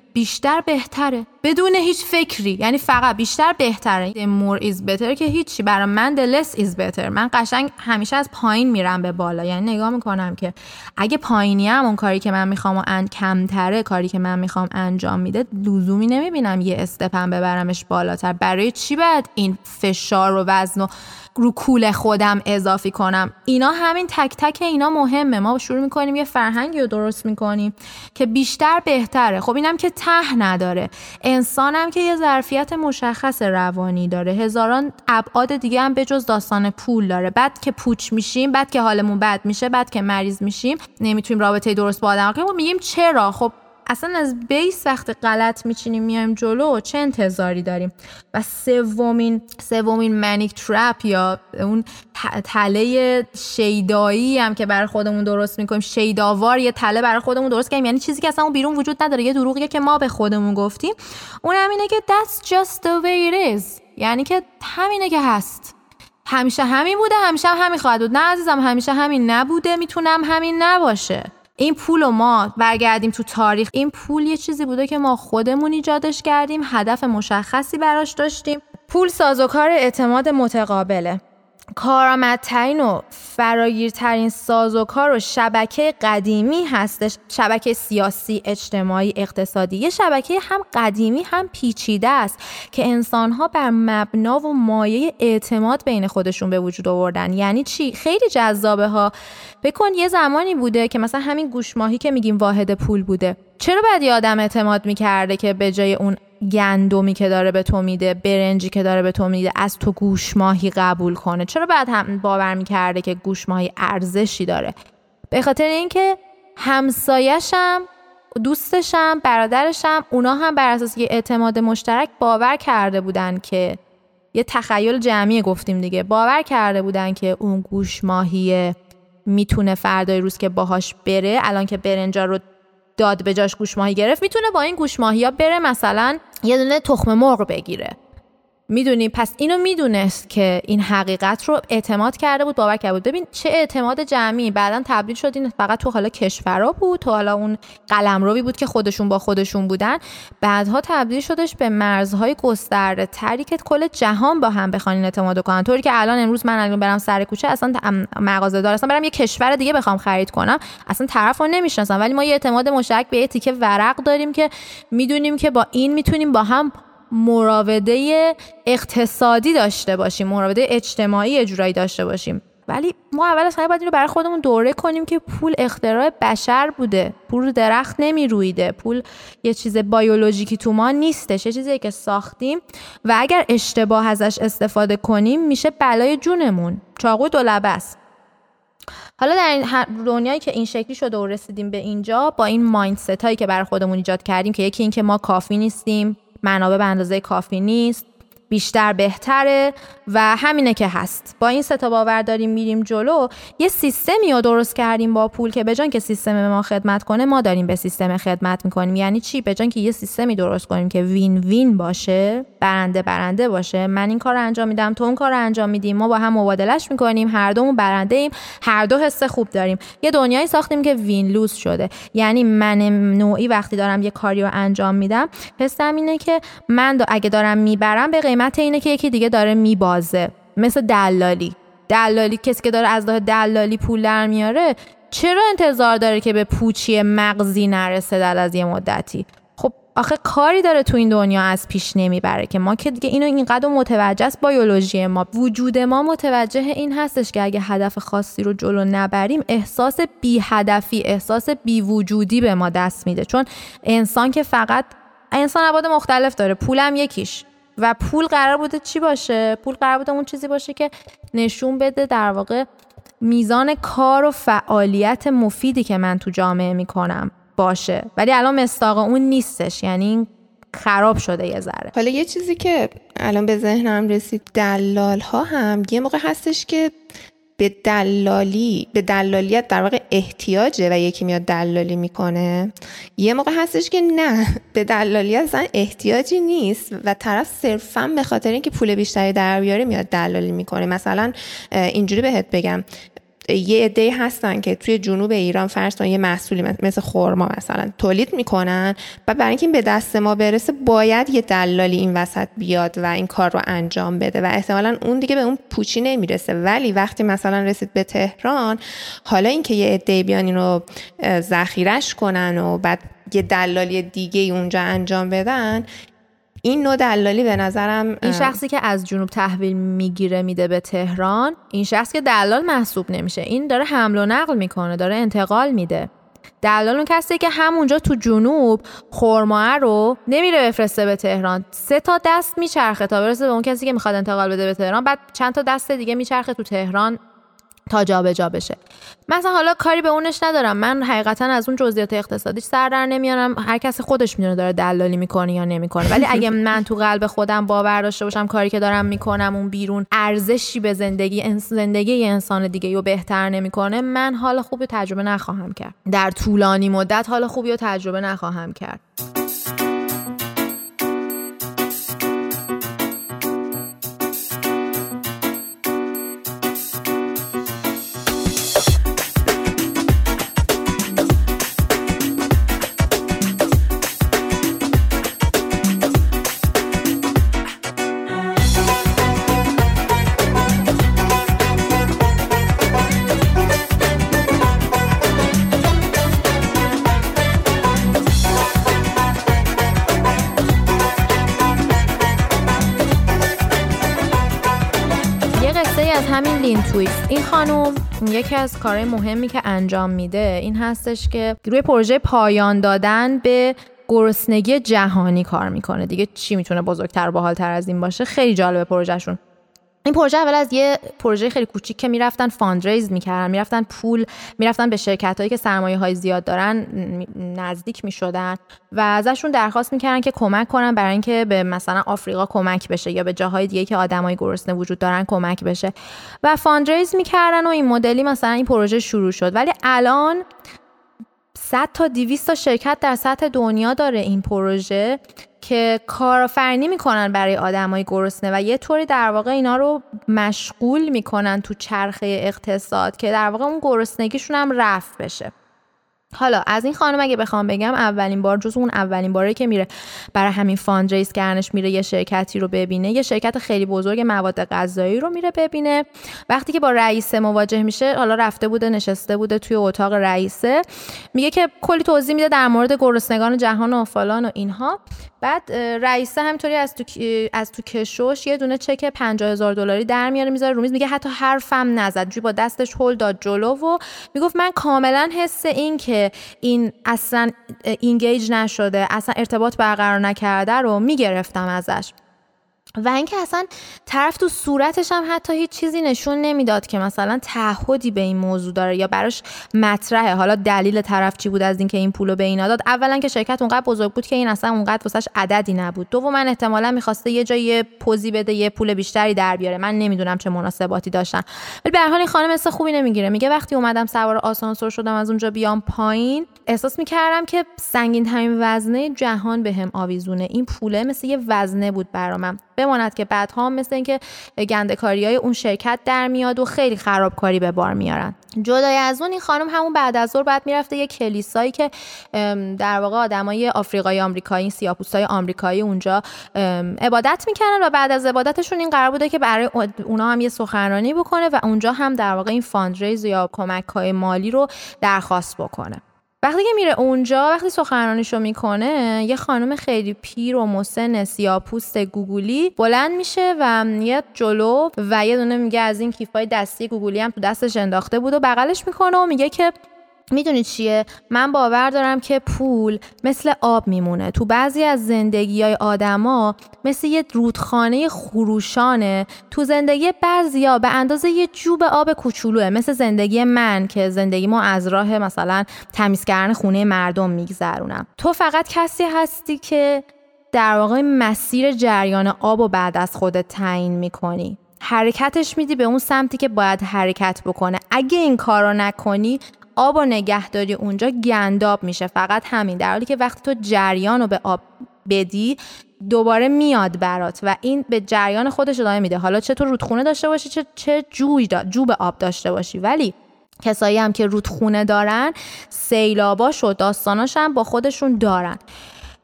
بیشتر بهتره، بدون هیچ فکری، یعنی فقط بیشتر بهتره. the more is better که هیچی، برای من the less is better. من قشنگ همیشه از پایین میرم به بالا، یعنی نگاه میکنم که اگه پایینیم اون کاری که من میخوام و ان... کمتره کاری که من میخوام انجام میده، لزومی نمیبینم یه استپم ببرمش بالاتر. برای چی باید این فشار و وزن و رو کول خودم اضافی کنم؟ اینا همین تک تک اینا مهمه. ما شروع میکنیم یه فرهنگی رو درست میکنیم که بیشتر بهتره. خب اینم که ته نداره. انسانم که یه ظرفیت مشخص روانی داره، هزاران ابعاد دیگه هم به جز داستان پول داره. بعد که پوچ میشیم، بعد که حالمون بد میشه، بعد که مریض میشیم، نمیتونیم رابطه درست با آدم کنیم، میگیم چرا؟ خب اصلا از بیس وقت غلط میچینیم میایم جلو، چه انتظاری داریم؟ و سومین سومین منیک ترپ یا اون تله شیدایی هم که برای خودمون درست میکنیم، شیداوار، یه تله برای خودمون درست کنیم، یعنی چیزی که اصلا اون بیرون وجود نداره، یه دروغیه که ما به خودمون گفتیم. اون همینه که that's just the way it is، یعنی که همینه که هست، همیشه همین بوده، همیشه هم همین خواهد بود. نه عزیزم، همیشه همین نبوده، میتونم همین نباشه. این پول و ما برگردیم تو تاریخ، این پول یه چیزی بوده که ما خودمون ایجادش کردیم، هدف مشخصی براش داشتیم. پول سازوکار اعتماد متقابله. کارآمدترین و فراگیرترین سازوکار و شبکه قدیمی هستش، شبکه سیاسی، اجتماعی، اقتصادی. یه شبکه هم قدیمی هم پیچیده است که انسان‌ها بر مبنا و مایه اعتماد بین خودشون به وجود آوردن. یعنی چی؟ خیلی جذابه ها. بکن یه زمانی بوده که مثلا همین گوشماهی که میگیم واحد پول بوده. چرا بعد یه آدم اعتماد میکرده که به جای اون گندمی که داره به تو میده، برنجی که داره به تو میده، از تو گوش ماهی قبول کنه؟ چرا بعد هم باور میکرده که گوش ماهی ارزشی داره؟ به خاطر اینکه همسایه‌شم، دوستشم، برادرشم، اونا هم بر اساس یه اعتماد مشترک باور کرده بودن که یه تخیل جمعی گفتیم دیگه، باور کرده بودن که اون گوش ماهیه میتونه فردای روز که باهاش بره، الان که برنجا رو داد به جاش گوش ماهی گرفت، میتونه با این گوش ماهی‌ها بره مثلا یه دونه تخم مرغ بگیره. میدونی؟ پس اینو میدونست که این حقیقت رو اعتماد کرده بود، باور کرده بود. ببین چه اعتماد جمعی. بعدن تبدیل شد این فقط تو حالا کشورا بود، تو حالا اون قلمروی بود که خودشون با خودشون بودن. بعدها تبدیل شدش به مرزهای گسترده تری که کل جهان با هم بخوان اعتماد کنن، طوری که الان امروز من الان برم سر کوچه، اصلا مغازه دار، اصلا برم یه کشور دیگه بخوام خرید کنم، اصلا طرفو نمیشناسم، ولی ما یه اعتماد مشترک به تیکه ورق داریم که میدونیم که با این میتونیم با هم مراوده اقتصادی داشته باشیم، مراوده اجتماعی اجرایی داشته باشیم. ولی ما اول از همه باید این رو برای خودمون دوره کنیم که پول اختراع بشر بوده، پول درخت نمی رویده، پول یه چیز بیولوژیکی تو ما نیستش، یه چیزی که ساختیم و اگر اشتباه ازش استفاده کنیم میشه بلای جونمون، چاقو دولبه است. حالا در این دنیایی که این شکلی شده و رسیدیم به اینجا با این مایندست هایی که برای خودمون ایجاد کردیم که یکی این که ما کافی نیستیم، منابع به اندازه کافی نیست، بیشتر بهتره و همینه که هست. با این سه تا باور داریم میریم جلو. یه سیستمی رو درست کردیم با پول که به جای اینکه سیستم ما خدمت کنه، ما داریم به سیستم خدمت میکنیم. یعنی چی؟ به جای اینکه یه سیستمی درست کنیم که وین وین باشه، برنده برنده باشه، من این کارو انجام میدم، تو اون کارو انجام میدیم، ما با هم مبادلهش میکنیم، هر دومون برنده ایم، هر دو حس خوب داریم. یه دنیایی ساختیم که وین لوز شده. یعنی من نوعی وقتی دارم یه کاری رو انجام میدم، حسم اینه که من اگه دارم میبرم به قیمت اینه که یکی دیگه داره میبازه. مثل دلالی. دلالی کسی که داره از راه دلالی پول در میاره، چرا انتظار داره که به پوچی مغزی نرسه در از یه مدتی؟ خب آخه کاری داره تو این دنیا از پیش نمیبره که. ما که دیگه اینو اینقدر متوجه است، بیولوژی ما، وجود ما متوجه این هستش که اگه هدف خاصی رو جلو نبریم، احساس بی هدفی، احساس بی وجودی به ما دست میده. چون انسان که فقط انسان ابعاد مختلف داره، پولم یکیش. و پول قرار بوده چی باشه؟ پول قرار بوده اون چیزی باشه که نشون بده در واقع میزان کار و فعالیت مفیدی که من تو جامعه میکنم باشه. ولی الان مستاق اون نیستش، یعنی خراب شده یه ذره. حالا یه چیزی که الان به ذهنم رسید، دلال ها هم یه موقع هستش که به دلالی، به دلالیت در واقع احتیاجه و یکی میاد دلالی میکنه. یه موقع هستش که نه، به دلالیت اصلا احتیاجی نیست و طرف صرفاً به خاطر اینکه پول بیشتری در بیاره میاد دلالی میکنه. مثلا اینجوری بهت بگم، یه عده‌ای هستن که توی جنوب ایران فرض کن یه محصولی مثل خرما مثلا تولید میکنن، بعد برای اینکه به دست ما برسه باید یه دلالی این وسط بیاد و این کار رو انجام بده و احتمالاً اون دیگه به اون پوچی نمیرسه. ولی وقتی مثلا رسید به تهران، حالا اینکه یه عده‌ای بیان این رو ذخیره‌اش کنن و بعد یه دلالی دیگه اونجا انجام بدن، این نوع دلالی به نظرم، این شخصی که از جنوب تحویل میگیره میده به تهران، این شخص که دلال محسوب نمیشه. این داره حمل و نقل میکنه، داره انتقال میده. دلال اون کسی که همونجا تو جنوب خرماه رو نمیره بفرسته به تهران، سه تا دست میچرخه تا برسه به اون کسی که میخواد انتقال بده به تهران، بعد چند تا دست دیگه میچرخه تو تهران تا جا به جا بشه. مثلا حالا کاری به اونش ندارم، من حقیقتا از اون جزئیات اقتصادیش سر در نمیارم، هر کسی خودش میدونه داره دلالی میکنه یا نمیکنه. ولی اگه من تو قلب خودم باور داشته باشم کاری که دارم میکنم اون بیرون ارزشی به زندگی زندگی یه انسان دیگه رو بهتر نمیکنه، من حال خوبی تجربه نخواهم کرد. در طولانی مدت حال خوبی رو تجربه نخواهم کرد. لین تویست، این خانم یکی از کارهای مهمی که انجام میده این هستش که روی پروژه پایان دادن به گرسنگی جهانی کار میکنه. دیگه چی میتونه بزرگتر و باحالتر از این باشه؟ خیلی جالبه پروژهشون. این پروژه اول از یه پروژه خیلی کوچیک که میرفتن فاندریز میکردن، میرفتن پول میرفتن به شرکتایی که سرمایه های زیاد دارن نزدیک میشدن و ازشون درخواست میکردن که کمک کنن برای اینکه به مثلا آفریقا کمک بشه یا به جاهای دیگه که آدمای گرسنه وجود دارن کمک بشه و فاندریز میکردن و این مدلی مثلا این پروژه شروع شد. ولی الان صد تا دویست تا شرکت در سطح دنیا داره این پروژه که کارآفرینی میکنن برای آدمای گرسنه و یه طوری در واقع اینا رو مشغول میکنن تو چرخه اقتصاد که در واقع اون گرسنگیشون هم رفع بشه. حالا از این خانم اگه بخوام بگم، اولین بار جز اون اولین باره که میره برای همین فاندریز کردنش، میره یه شرکتی رو ببینه، یه شرکت خیلی بزرگ مواد غذایی رو میره ببینه. وقتی که با رئیس مواجه میشه، حالا رفته بوده نشسته بوده توی اتاق رئیسه، میگه که کلی توضیح میده در مورد گرسنگان جهان و فلان و اینها. بعد رئیسه همینطوری از تو از تو کشوش یه دونه چک پنجاه هزار دلاری در میاره میذاره رو میز، میگه حتی حرفم نزد، جوری با دستش هل داد جلو و میگفت من کاملا حس این که این اصلا اینگیج نشده، اصلا ارتباط برقرار نکرده رو میگرفتم ازش. و اینکه اصلا طرف تو صورتش هم حتی هیچ چیزی نشون نمیداد که مثلا تعهدی به این موضوع داره یا براش مطرحه. حالا دلیل طرف چی بود از اینکه این پولو به اینا داد؟ اولا که شرکت اونقدر بزرگ بود که این اصلا اونقدر واسش عددی نبود. دوما احتمالاً می‌خواسته یه جای پوزی بده، یه پول بیشتری در بیاره. من نمیدونم چه مناسباتی داشتن. ولی به هر حال این خانم اصلا خوبی نمیگیره. میگه وقتی اومدم سوار آسانسور شدم از اونجا بیام پایین، احساس می‌کردم که سنگین‌ترین وزنه جهان بهم آویزونه. این پوله مثل یه وزنه بود برام. بماند که بعدها مثل اینکه گنده‌کاری‌های اون شرکت در میاد و خیلی خرابکاری به بار میارن. جدای از اون، این خانم همون بعد از ظهر بعد میرفته یه کلیسایی که در واقع آدمای آفریقایی آمریکایی، سیاه‌پوستای آمریکایی اونجا عبادت میکنن و بعد از عبادتشون این قرار بوده که برای اونها هم یه سخنرانی بکنه و اونجا هم در واقع این فاندریز یا کمک‌های مالی رو درخواست بکنه. وقتی که میره اونجا، وقتی سخنرانیشو میکنه، یه خانم خیلی پیر و مسن سیاه‌پوست گوگولی بلند میشه و یه جلو و یه دونه میگه از این کیفای دستی گوگولی هم تو دستش انداخته بود و بغلش میکنه و میگه که میدونی چیه؟ من باور دارم که پول مثل آب میمونه. تو بعضی از زندگی‌های آدم‌ها مثل یه رودخانه خروشانه. تو زندگی بعضیا به اندازه یه جوب آب کوچولوئه، مثل زندگی من که زندگیمو از راه مثلا تمیز کردن خونه مردم میگذرونم. تو فقط کسی هستی که در واقع مسیر جریان آبو بعد از خودت تعیین می‌کنی. حرکتش میدی به اون سمتی که باید حرکت بکنه. اگه این کارو نکنی، آب و نگهداری اونجا گنداب میشه، فقط همین. در حالی که وقتی تو جریان رو به آب بدی، دوباره میاد برات و این به جریان خودش ادامه میده. حالا چه تو رودخونه داشته باشی، چه چه جوی دا جوب آب داشته باشی. ولی کسایی هم که رودخونه دارن، سیلاباش و داستاناش هم با خودشون دارن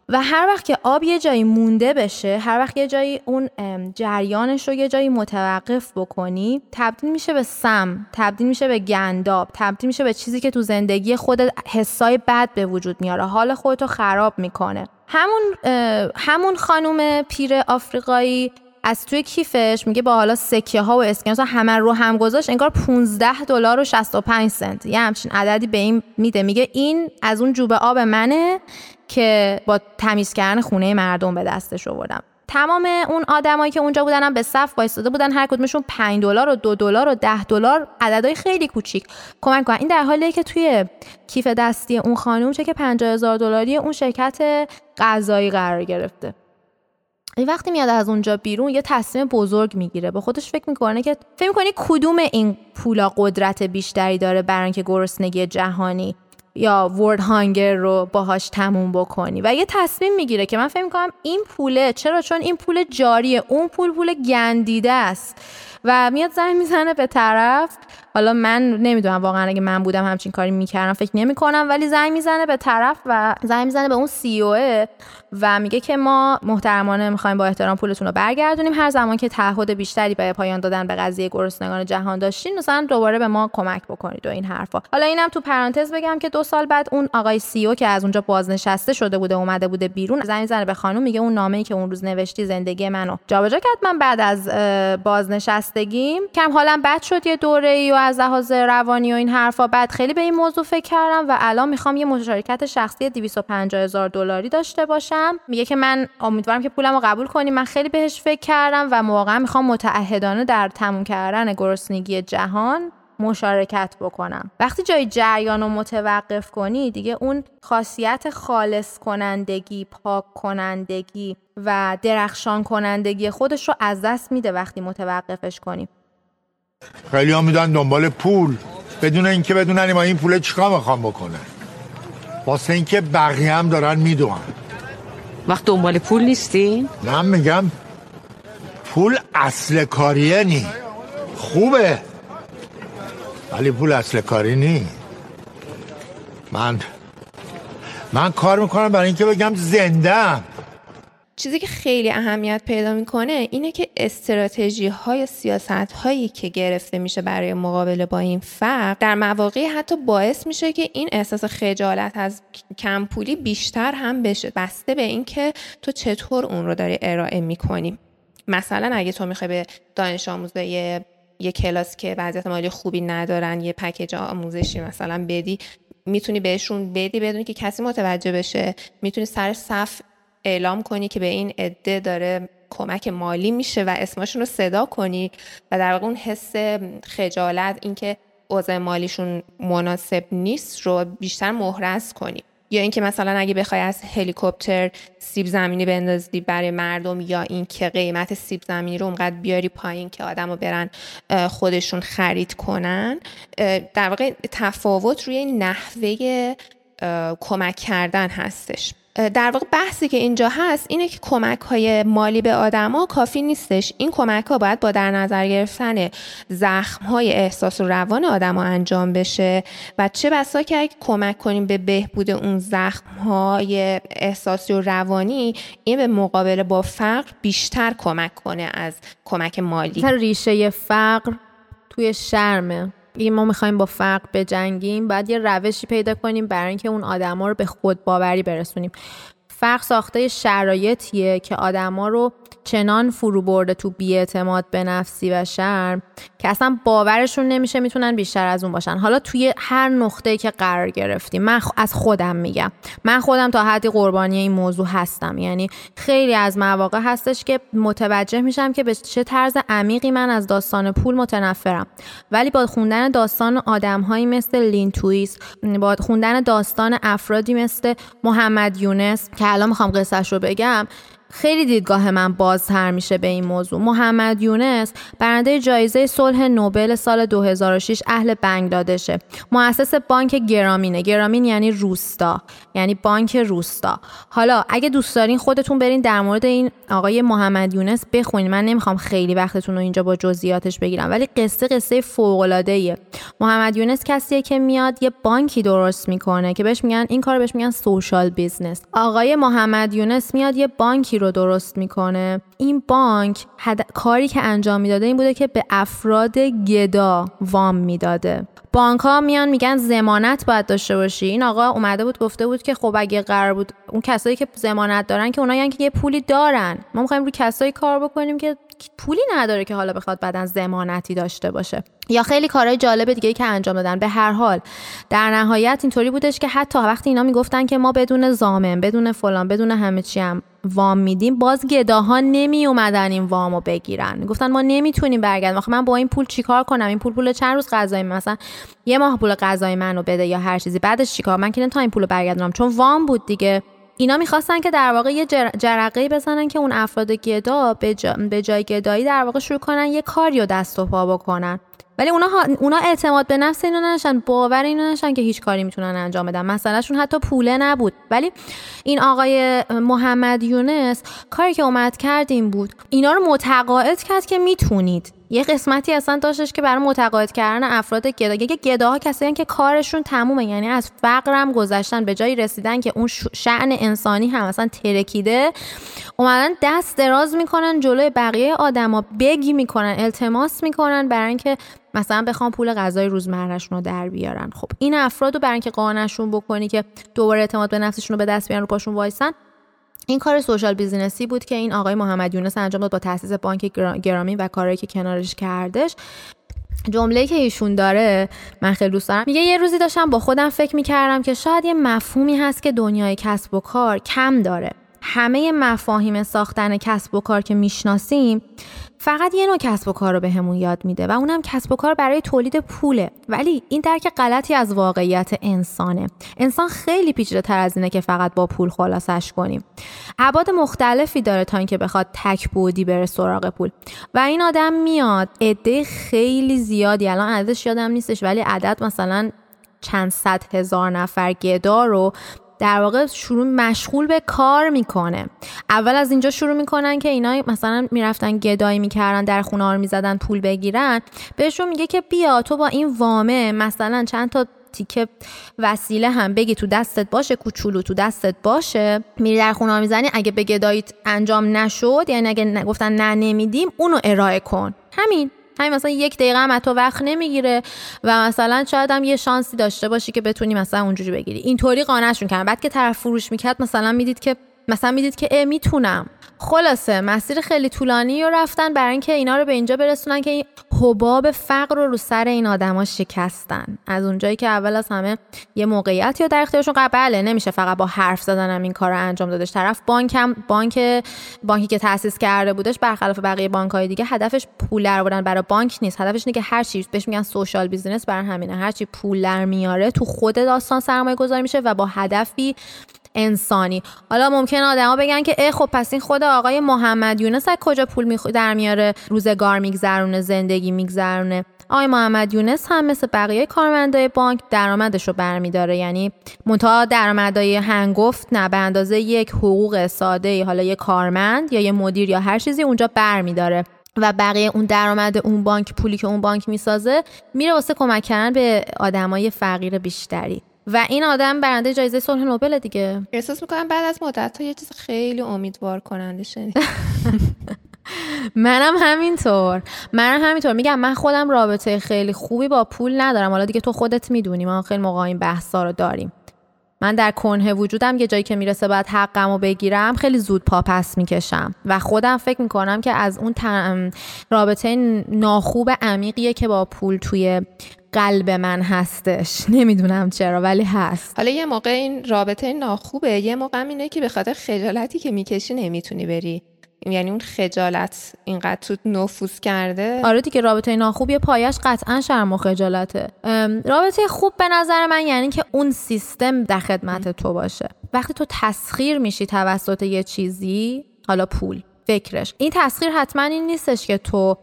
و هر وقت که آب یه جایی مونده بشه، هر وقت یه جایی اون جریانش رو یه جایی متوقف بکنی، تبدیل میشه به سم، تبدیل میشه به گنداب، تبدیل میشه به چیزی که تو زندگی خودت حسای بد به وجود میاره، حال خودتو خراب میکنه. همون همون خانم پیر آفریقایی از توی کیفش میگه با حالا سکه ها و اسکناس همه رو هم گذاشت، انگار پانزده دلار و شصت و پنج سنت یه همچین عددی به این میده. میگه این از اون جوب آب منه که با تمیز کردن خونه مردم به دستش آوردم. تمام اون آدمایی که اونجا بودن هم به صف وایساده بودن، هر کدومشون پنج دلار و دو دلار و ده دلار، عددهای خیلی کوچیک کمک کردن. این در حالیه که توی کیف دستی اون خانم چک پنجاه هزار دلاری اون شرکت غذایی قرار گرفته. این وقتی میاد از اونجا بیرون، یه تصمیم بزرگ میگیره. با خودش فکر میکنه که فکر میکنی کدوم این پولا قدرت بیشتری داره برای اینکه گرسنگی جهانی یا ورد هانگر رو باهاش تموم بکنی و یه تصمیم میگیره که من فکر میکنم این پوله، چرا؟ چون این پول جاریه، اون پول پول گندیده است. و میاد زنگ میزنه به طرف، حالا من نمیدونم واقعا اگه من بودم همچین کاری میکردم، فکر نمیکنم، ولی زنگ میزنه به طرف و زنگ میزنه به اون سی او و میگه که ما محترمانه میخوایم با احترام پولتون رو برگردونیم، هر زمان که تعهد بیشتری به پایان دادن به قضیه گرسنگان جهان داشتین مثلا دوباره به ما کمک بکنید و این حرفا. حالا اینم تو پرانتز بگم که دو سال بعد اون آقای سی او که از اونجا بازنشسته شده بوده اومده بوده بیرون، زنگ میزنه به خانم میگه اون نامه‌ای که اون روز نوشتی زندگی منو جابجا کرد، من بعد از بازنشستگیم کم حالم بد شد یه دوره‌ای از لحاظ روانی و این حرفا، بعد خیلی به این موضوع فکر کردم و الان میخوام یه مشارکت شخصی دویست و پنجاه هزار دلاری داشته باشم. میگه که من امیدوارم که پولمو قبول کنی، من خیلی بهش فکر کردم و واقعا میخوام متعهدانه در تموم کردن گرسنگی جهان مشارکت بکنم. وقتی جای جریان رو متوقف کنی، دیگه اون خاصیت خالص کنندگی، پاک کنندگی و درخشان کنندگی خودش رو از دست میده وقتی متوقفش کنی. خیلی ها میدن دنبال پول بدون اینکه بدونن ما این پول چیکار میخوام بکنه، واسه اینکه بقیه هم دارن میدونن. وقت دنبال پول نیستی؟ نه، میگم پول اصل کاریه نی، خوبه ولی پول اصل کاری نی. من من کار میکنم برای اینکه بگم زنده‌ام. چیزی که خیلی اهمیت پیدا میکنه اینه که استراتژی های سیاست هایی که گرفته میشه برای مقابله با این فقر در مواقعی حتی باعث میشه که این احساس خجالت از کمپولی بیشتر هم بشه، بسته به این که تو چطور اون رو داری ارائه میکنی. مثلا اگه تو میخوای به دانش آموزای یه کلاس که وضعیت مالی خوبی ندارن یه پکیج آموزشی مثلا بدی، میتونی بهشون بدی بدون که کسی متوجه بشه، میتونی سر صف اعلام کنی که به این عده داره کمک مالی میشه و اسمشون رو صدا کنی و در واقع اون حس خجالت، اینکه اوضاع مالیشون مناسب نیست رو بیشتر مهرس کنی. یا اینکه مثلا اگه بخوای از هلیکوپتر سیب زمینی بندازی برای مردم، یا اینکه قیمت سیب زمینی رو اونقدر بیاری پایین که آدمو برن خودشون خرید کنن. در واقع تفاوت روی نحوه کمک کردن هستش. در واقع بحثی که اینجا هست اینه که کمک‌های مالی به آدم‌ها کافی نیستش. این کمک‌ها باید با در نظر گرفتن زخم‌های احساس و روان آدم‌ها انجام بشه و چه بسا که اگه کمک کنیم به بهبود اون زخم‌های احساسی و روانی، این به مقابله با فقر بیشتر کمک کنه از کمک مالی. ریشه فقر توی شرمه. اگه ما میخوایم با فقر بجنگیم، باید یه روشی پیدا کنیم برای اینکه اون آدما رو به خود باوری برسونیم. فقر ساخته شرایطیه که آدما رو چنان فرو برده تو بی‌اعتماد به نفسی و شرم که اصلا باورشون نمیشه میتونن بیشتر از اون باشن. حالا توی هر نقطه‌ای که قرار گرفتیم، من از خودم میگم، من خودم تا حدی قربانی این موضوع هستم. یعنی خیلی از مواقع هستش که متوجه میشم که به چه طرز عمیقی من از داستان پول متنفرم، ولی با خوندن داستان آدم‌هایی مثل لین تویست، با خوندن داستان افرادی مثل محمد یونس که الان میخوام قصه‌ش رو بگم، خیلی دیدگاه من بازتر میشه به این موضوع. محمد یونس برنده جایزه صلح نوبل سال دو هزار و شش اهل بنگلادشه. مؤسس بانک گرامینه. گرامین یعنی روستا، یعنی بانک روستا. حالا اگه دوست دارین خودتون برین در مورد این آقای محمد یونس بخونین. من نمیخوام خیلی وقتتون رو اینجا با جزئیاتش بگیرم، ولی قصه قصه فوق العاده ایه. محمد یونس کسیه که میاد یه بانکی درست میکنه که بهش میگن، این کارو بهش میگن سوشال بیزنس. آقای محمد یونس میاد یه بانکی رو درست میکنه. این بانک هد... کاری که انجام میداده این بوده که به افراد گدا وام میداده. بانک ها میان میگن ضمانت باید داشته باشی. این آقا اومده بود گفته بود که خب اگه قرار بود اون کسایی که ضمانت دارن که اونا یعنی که یه پولی دارن، ما میخوایم روی کسایی کار بکنیم که پولی نداره که حالا بخواد بعدن ضمانتی داشته باشه. یا خیلی کارهای جالب دیگه‌ای که انجام دادن. به هر حال در نهایت اینطوری بودش که حتی وقتی اینا میگفتن که ما بدون ضامن، بدون فلان، بدون همه چی هم وام میدیم، باز گداها نمی اومدن این وامو بگیرن. گفتن ما نمیتونیم برگردیم. آخه من با این پول چیکار کنم؟ این پول پول چند روز غذایی، مثلا یه ماه پول غذایی منو بده یا هر چیزی. بعدش چیکار؟ من که تا این پولو برگردونم، چون وام بود دیگه. اینا میخواستن که در واقع یه جرقه‌ای بزنن که اون افراد گدا به, جا... به جای گدایی در واقع شروع کنن یه کاریو دست و پا بکنن. ولی اونا ها... اونا اعتماد به نفس اینا نشن، باور اینا نشن که هیچ کاری میتونن انجام بدن. مسئلهشون حتی پوله نبود. ولی این آقای محمد یونس کاری که اومد کرد این بود، اینا رو متقاعد کرد که میتونید. یه قسمتی اصلا داشتش که برای متقاعد کردن افراد گدا، یه گداها کسایی که کارشون تمومه، یعنی از فقرم گذشتن، به جایی رسیدن که اون شأن انسانی هم اصلا ترکیده، اومدن دست دراز میکنن جلوی بقیه آدما، بگی میکنن، التماس میکنن برای اینکه مثلا بخوام پول غذای روزمرهشون رو در بیارن. خب این افراد رو برای اینکه قانعشون بکنی که دوباره اعتماد به نفسشون رو به دست بیارن، رو پاشون وایسن، این کار سوشال بیزینسی بود که این آقای محمد یونس انجام داد با تأسیس بانک گرامین و کارهایی که کنارش کردش. جمله‌ای که ایشون داره من خیلی دوست دارم. میگه یه روزی داشتم با خودم فکر می‌کردم که شاید یه مفهومی هست که دنیای کسب و کار کم داره. همه مفاهیم ساختن کسب و کار که میشناسیم فقط یه نوع کسب و کار رو بهمون یاد میده و اونم کسب و کار برای تولید پوله. ولی این درک غلطی از واقعیت انسانه. انسان خیلی پیچیده‌تر از اینه که فقط با پول خلاصش کنیم. ابعاد مختلفی داره تا اینکه بخواد تک بعدی بره سراغ پول. و این آدم میاد عده خیلی زیادی، الان عددش یادم نیستش، ولی عدد مثلا چند صد هزار نفر گدا رو در واقع شروع مشغول به کار میکنه. اول از اینجا شروع میکنن که اینا مثلا میرفتن گدایی میکردن، در خونه ها رو میزدن پول بگیرن. بهشون میگه که بیا تو با این وامه مثلا چند تا تیکه وسیله هم بگی تو دستت باشه، کوچولو تو دستت باشه، میری در خونه ها میزنی، اگه به گداییت انجام نشد، یعنی اگه گفتن نه نمیدیم، اونو ارائه کن. همین همین مثلا یک دقیقه هم تو وقت نمیگیره و مثلا شاید هم یه شانسی داشته باشی که بتونی مثلا اونجوری بگیری. اینطوری قانعشون کردن. بعد که طرف فروش میکرد مثلا میدید که مثلا میدید که اه میتونم. خلاصه مسیر خیلی طولانی رو رفتن برای اینکه اینا رو به اینجا برسونن که این حباب فقر رو رو سر این آدما شکستن. از اونجایی که اول از همه یه موقعیتی رو در اختیارشون قبله، نمیشه فقط با حرف زدن هم این کار رو انجام دادش. طرف بانکم بانک بانکی که تأسیس کرده بودش برخلاف بقیه بانک‌های دیگه هدفش پول در آوردن برای بانک نیست، هدفش اینه که هر چی بهش میگن سوشال بیزینس، بر همینه هر چی پول در میاره تو خود داستان سرمایه‌گذاری میشه و با هدفی انسانی. حالا ممکنه آدما بگن که اه خب پس این خود آقای محمد یونس از کجا پول میخو... در میاره، روزگار میگذرونه، زندگی میگذرونه. آقای محمد یونس هم مثل بقیه کارمندای بانک درآمدش رو برمیداره، یعنی منتها درآمدای هنگفت نه، به اندازه یک حقوق ساده حالا یک کارمند یا یک مدیر یا هر چیزی اونجا برمیداره و بقیه اون درآمد اون بانک، پولی که اون بانک میسازه میره واسه کمک کردن به آدمای فقیر بیشتری. و این آدم برنده جایزه صلح نوبل دیگه. احساس میکنم بعد از مدت‌ها یه چیز خیلی امیدوار کننده شنید. منم همینطور منم همینطور میگم من خودم رابطه خیلی خوبی با پول ندارم. حالا دیگه تو خودت میدونی ما خیلی موقع این بحثا رو داریم. من در کنه وجودم یه جایی که میرسه باید حقمو بگیرم، خیلی زود پا پس میکشم و خودم فکر میکنم که از اون تن... رابطه ناخوب عمیقیه که با پول توی قلب من هستش. نمیدونم چرا ولی هست. حالا یه موقع این رابطه ناخوبه، یه موقع اینه که به خاطر خجالتی که میکشی نمیتونی بری، یعنی اون خجالت اینقدر تو نفوذ کرده. آره دیگه، رابطه ناخوب یه پایش قطعا شرم و خجالته. رابطه خوب به نظر من یعنی که اون سیستم در خدمت تو باشه. وقتی تو تسخیر میشی توسط یه چیزی، حالا پول فکرش، این تسخیر حتما این نیستش که تو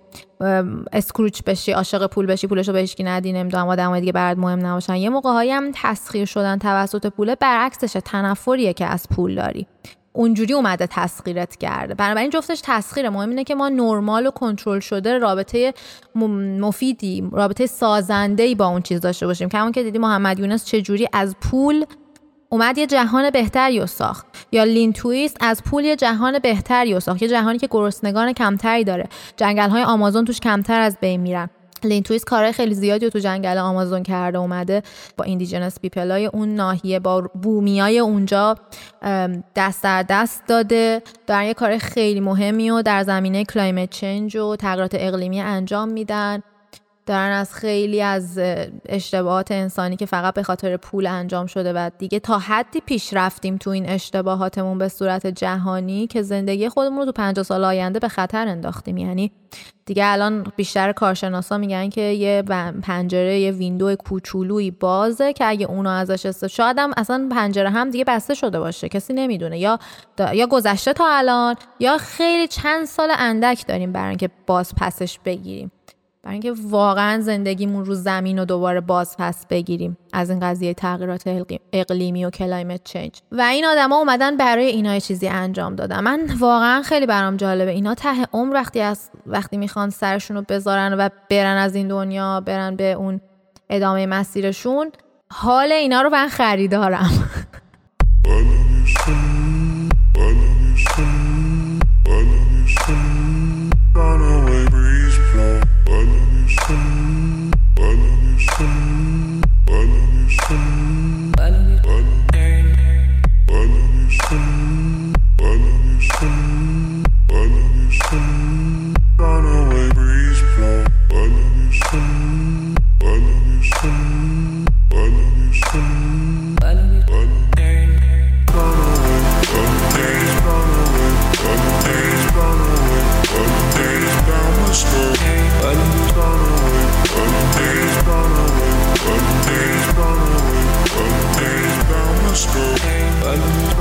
اسکروچ بشی، عاشق پول بشی، پولشو به هیچ کی ندی، نمیدونم آدمای دیگه برات مهم نباشن. یه موقع‌هایی هم تسخیر شدن توسط پول برعکسشه، تنفریه که از پول داری، اونجوری اومده تسخیرت کرده. بنابراین جفتش تسخیره. مهم اینه که ما نرمال و کنترل شده رابطه مفیدی، رابطه سازنده‌ای با اون چیز داشته باشیم. که همون که دیدی محمد یونس چجوری از پول اومد یه جهان بهتری رو ساخت، یا لین تویست از پول یه جهان بهتری رو ساخت، یه جهانی که گرسنگان کمتری داره، جنگل‌های آمازون توش کمتر از بین میرن. لین تویست کارهای خیلی زیادی رو تو جنگل آمازون کرده، اومده با ایندیجنس پیپلای اون ناحیه، با بومیای اونجا دست در دست داده، دارن یه کار خیلی مهمی رو در زمینه کلایمت چنج و تغییرات اقلیمی انجام میدن. دارن از خیلی از اشتباهات انسانی که فقط به خاطر پول انجام شده و دیگه تا حدی پیش رفتیم تو این اشتباهاتمون به صورت جهانی که زندگی خودمون رو تو پنجاه سال آینده به خطر انداختیم. یعنی دیگه الان بیشتر کارشناسا میگن که یه پنجره، یه ویندو کوچولویی بازه که اگه اونو ازش است، شاید هم اصلا پنجره هم دیگه بسته شده باشه، کسی نمیدونه، یا دا... یا گذشته تا الان، یا خیلی چند سال اندک داریم برای اینکه باز پسش بگیریم، برای اینکه واقعا زندگیمون رو زمین رو دوباره باز پس بگیریم از این قضیه تغییرات اقلیمی و کلایمت چنج. و این آدما اومدن برای اینا یه چیزی انجام دادن. من واقعا خیلی برام جالبه اینا ته عمر وقتی از وقتی میخوان سرشون رو بذارن و برن از این دنیا، برن به اون ادامه مسیرشون، حال اینا رو من خریدارم.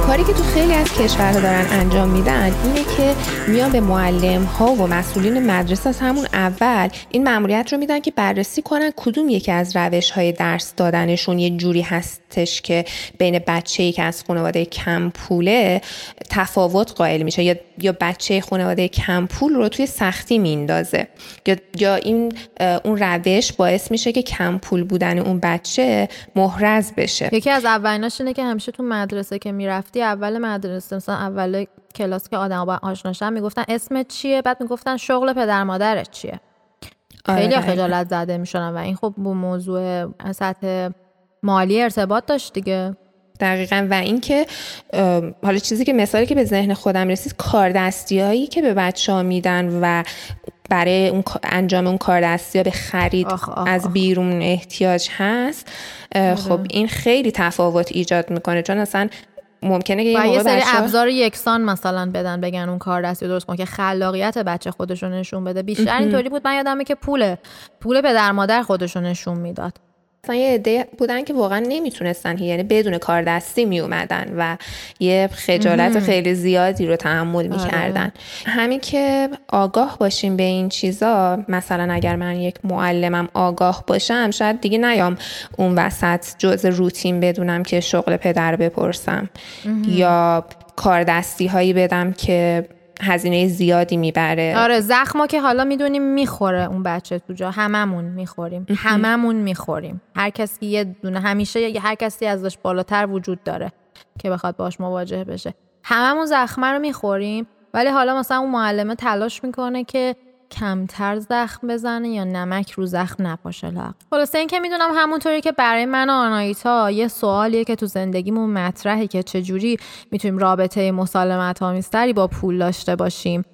کاری که تو خیلی از کشورها دارن انجام میدن اینه که میان به معلم ها و مسئولین مدرسه از همون اول این مأموریت رو میدن که بررسی کنن کدوم یکی از روش های درس دادنشون یه جوری هستش که بین بچه‌ای که از خانواده کم پوله تفاوت قائل میشه، یا یا بچه خانواده کم پول رو توی سختی میندازه، یا یا این اون روش باعث میشه که کم پول بودن اون بچه محرز بشه. یکی از اولیناش اینه که همیشه تو مدرسه که میرفتی اول مدرسه، مثلا اول کلاس که آدم با آشناشن میگفتن اسمت چیه، بعد میگفتن شغل پدر مادرت چیه. خیلی خجالت زده میشدن و این خب با موضوع سطح مالی ارتباط داشت دیگه. دقیقاً. و اینکه حالا چیزی که مثالی که به ذهن خودم رسید، کاردستیایی که به بچه‌ها میدن و برای اون انجام اون کاردستی‌ها به خرید آخ آخ از بیرون احتیاج هست، خب این خیلی تفاوت ایجاد میکنه، چون اصلا ممکنه که یه موقع سری ابزار یکسان مثلا بدن، بگن اون کاردستی درست کن که خلاقیت بچه خودشون نشون بده. بیشتر اینطوری بود. من یادمه که پول پول پدر مادر خودشون نشون میداد. مثلا یه عده بودن که واقعا نمیتونستن، یعنی بدون کاردستی میومدن و یه خجالت خیلی زیادی رو تحمل میکردن. همین که آگاه باشیم به این چیزا، مثلا اگر من یک معلمم آگاه باشم، شاید دیگه نیام اون وسط جزء روتین بدونم که شغل پدر بپرسم یا کاردستی هایی بدم که هزینه زیادی میبره. آره، زخمو که حالا میدونیم میخوره اون بچه تو جا، هممون میخوریم هممون میخوریم هر کسی یه دونه، همیشه یه هر کسی ازش بالاتر وجود داره که بخواد باش مواجه بشه. هممون زخم رو میخوریم، ولی حالا مثلا اون معلمه تلاش میکنه که کمتر زخم بزنه یا نمک رو زخم نپاشه لاغ. خلاصه این که میدونم همونطوری که برای من و آناهیتا یه سوالیه که تو زندگیمون مطرحه که چجوری میتونیم رابطه مسالمت‌آمیزتری با پول داشته باشیم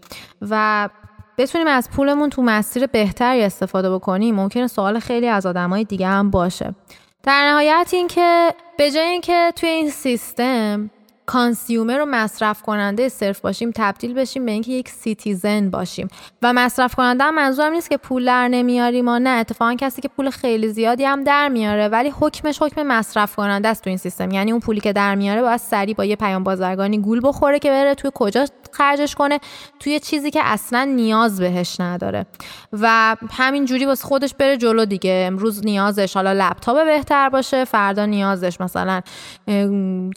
و بتونیم از پولمون تو مسیر بهتری استفاده بکنیم، ممکنه سوال خیلی از آدمای دیگه هم باشه. در نهایت این که به جای اینکه توی این سیستم کانسیومر رو مصرف کننده صرف باشیم، تبدیل بشیم به اینکه یک سیتیزن باشیم. و مصرف کننده هم منظورم نیست که پول در نمیاریم، ما نه، اتفاقا کسی که پول خیلی زیادی هم در میاره ولی حکمش حکم مصرف کننده است تو این سیستم. یعنی اون پولی که در میاره باید سریع با یه پیام بازرگانی گول بخوره که بره توی کجا خرجش کنه، توی چیزی که اصلا نیاز بهش نداره و همین جوری واسه خودش بره جلو دیگه. امروز نیازش حالا لپتاپ بهتر باشه، فردا نیازش مثلا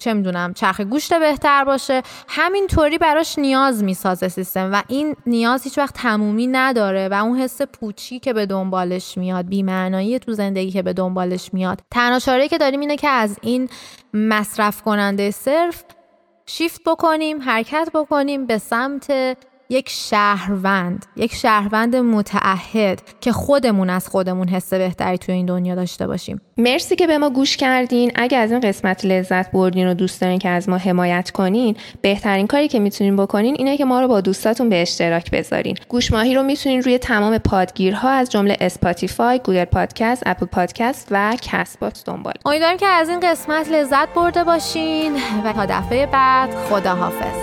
چه میدونم چرخ گوشت بهتر باشه، همینطوری براش نیاز میسازه سیستم و این نیاز هیچ وقت تمومی نداره و اون حس پوچی که به دنبالش میاد، بی‌معنایی تو زندگی که به دنبالش میاد، تنها چاره‌ای که داریم اینه که از این مصرف کننده صرف شیفت بکنیم، حرکت بکنیم به سمت یک شهروند، یک شهروند متعهد که خودمون از خودمون حس بهتری توی این دنیا داشته باشیم. مرسی که به ما گوش کردین. اگه از این قسمت لذت بردین و دوست دارین که از ما حمایت کنین، بهترین کاری که میتونین بکنین اینه که ما رو با دوستاتون به اشتراک بذارین. گوش ماهی رو میتونین روی تمام پادگیرها از جمله اسپاتیفای، گوگل پادکست، اپل پادکست و کست باکس دنبال. امیدوارم که از این قسمت لذت برده باشین و تا دفعه بعد، خداحافظ.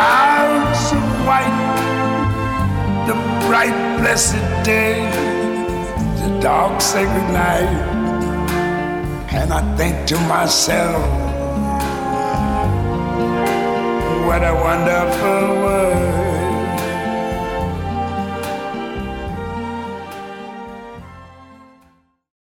clouds of white, the bright blessed day, the dark sacred night, and I think to myself, what a wonderful world.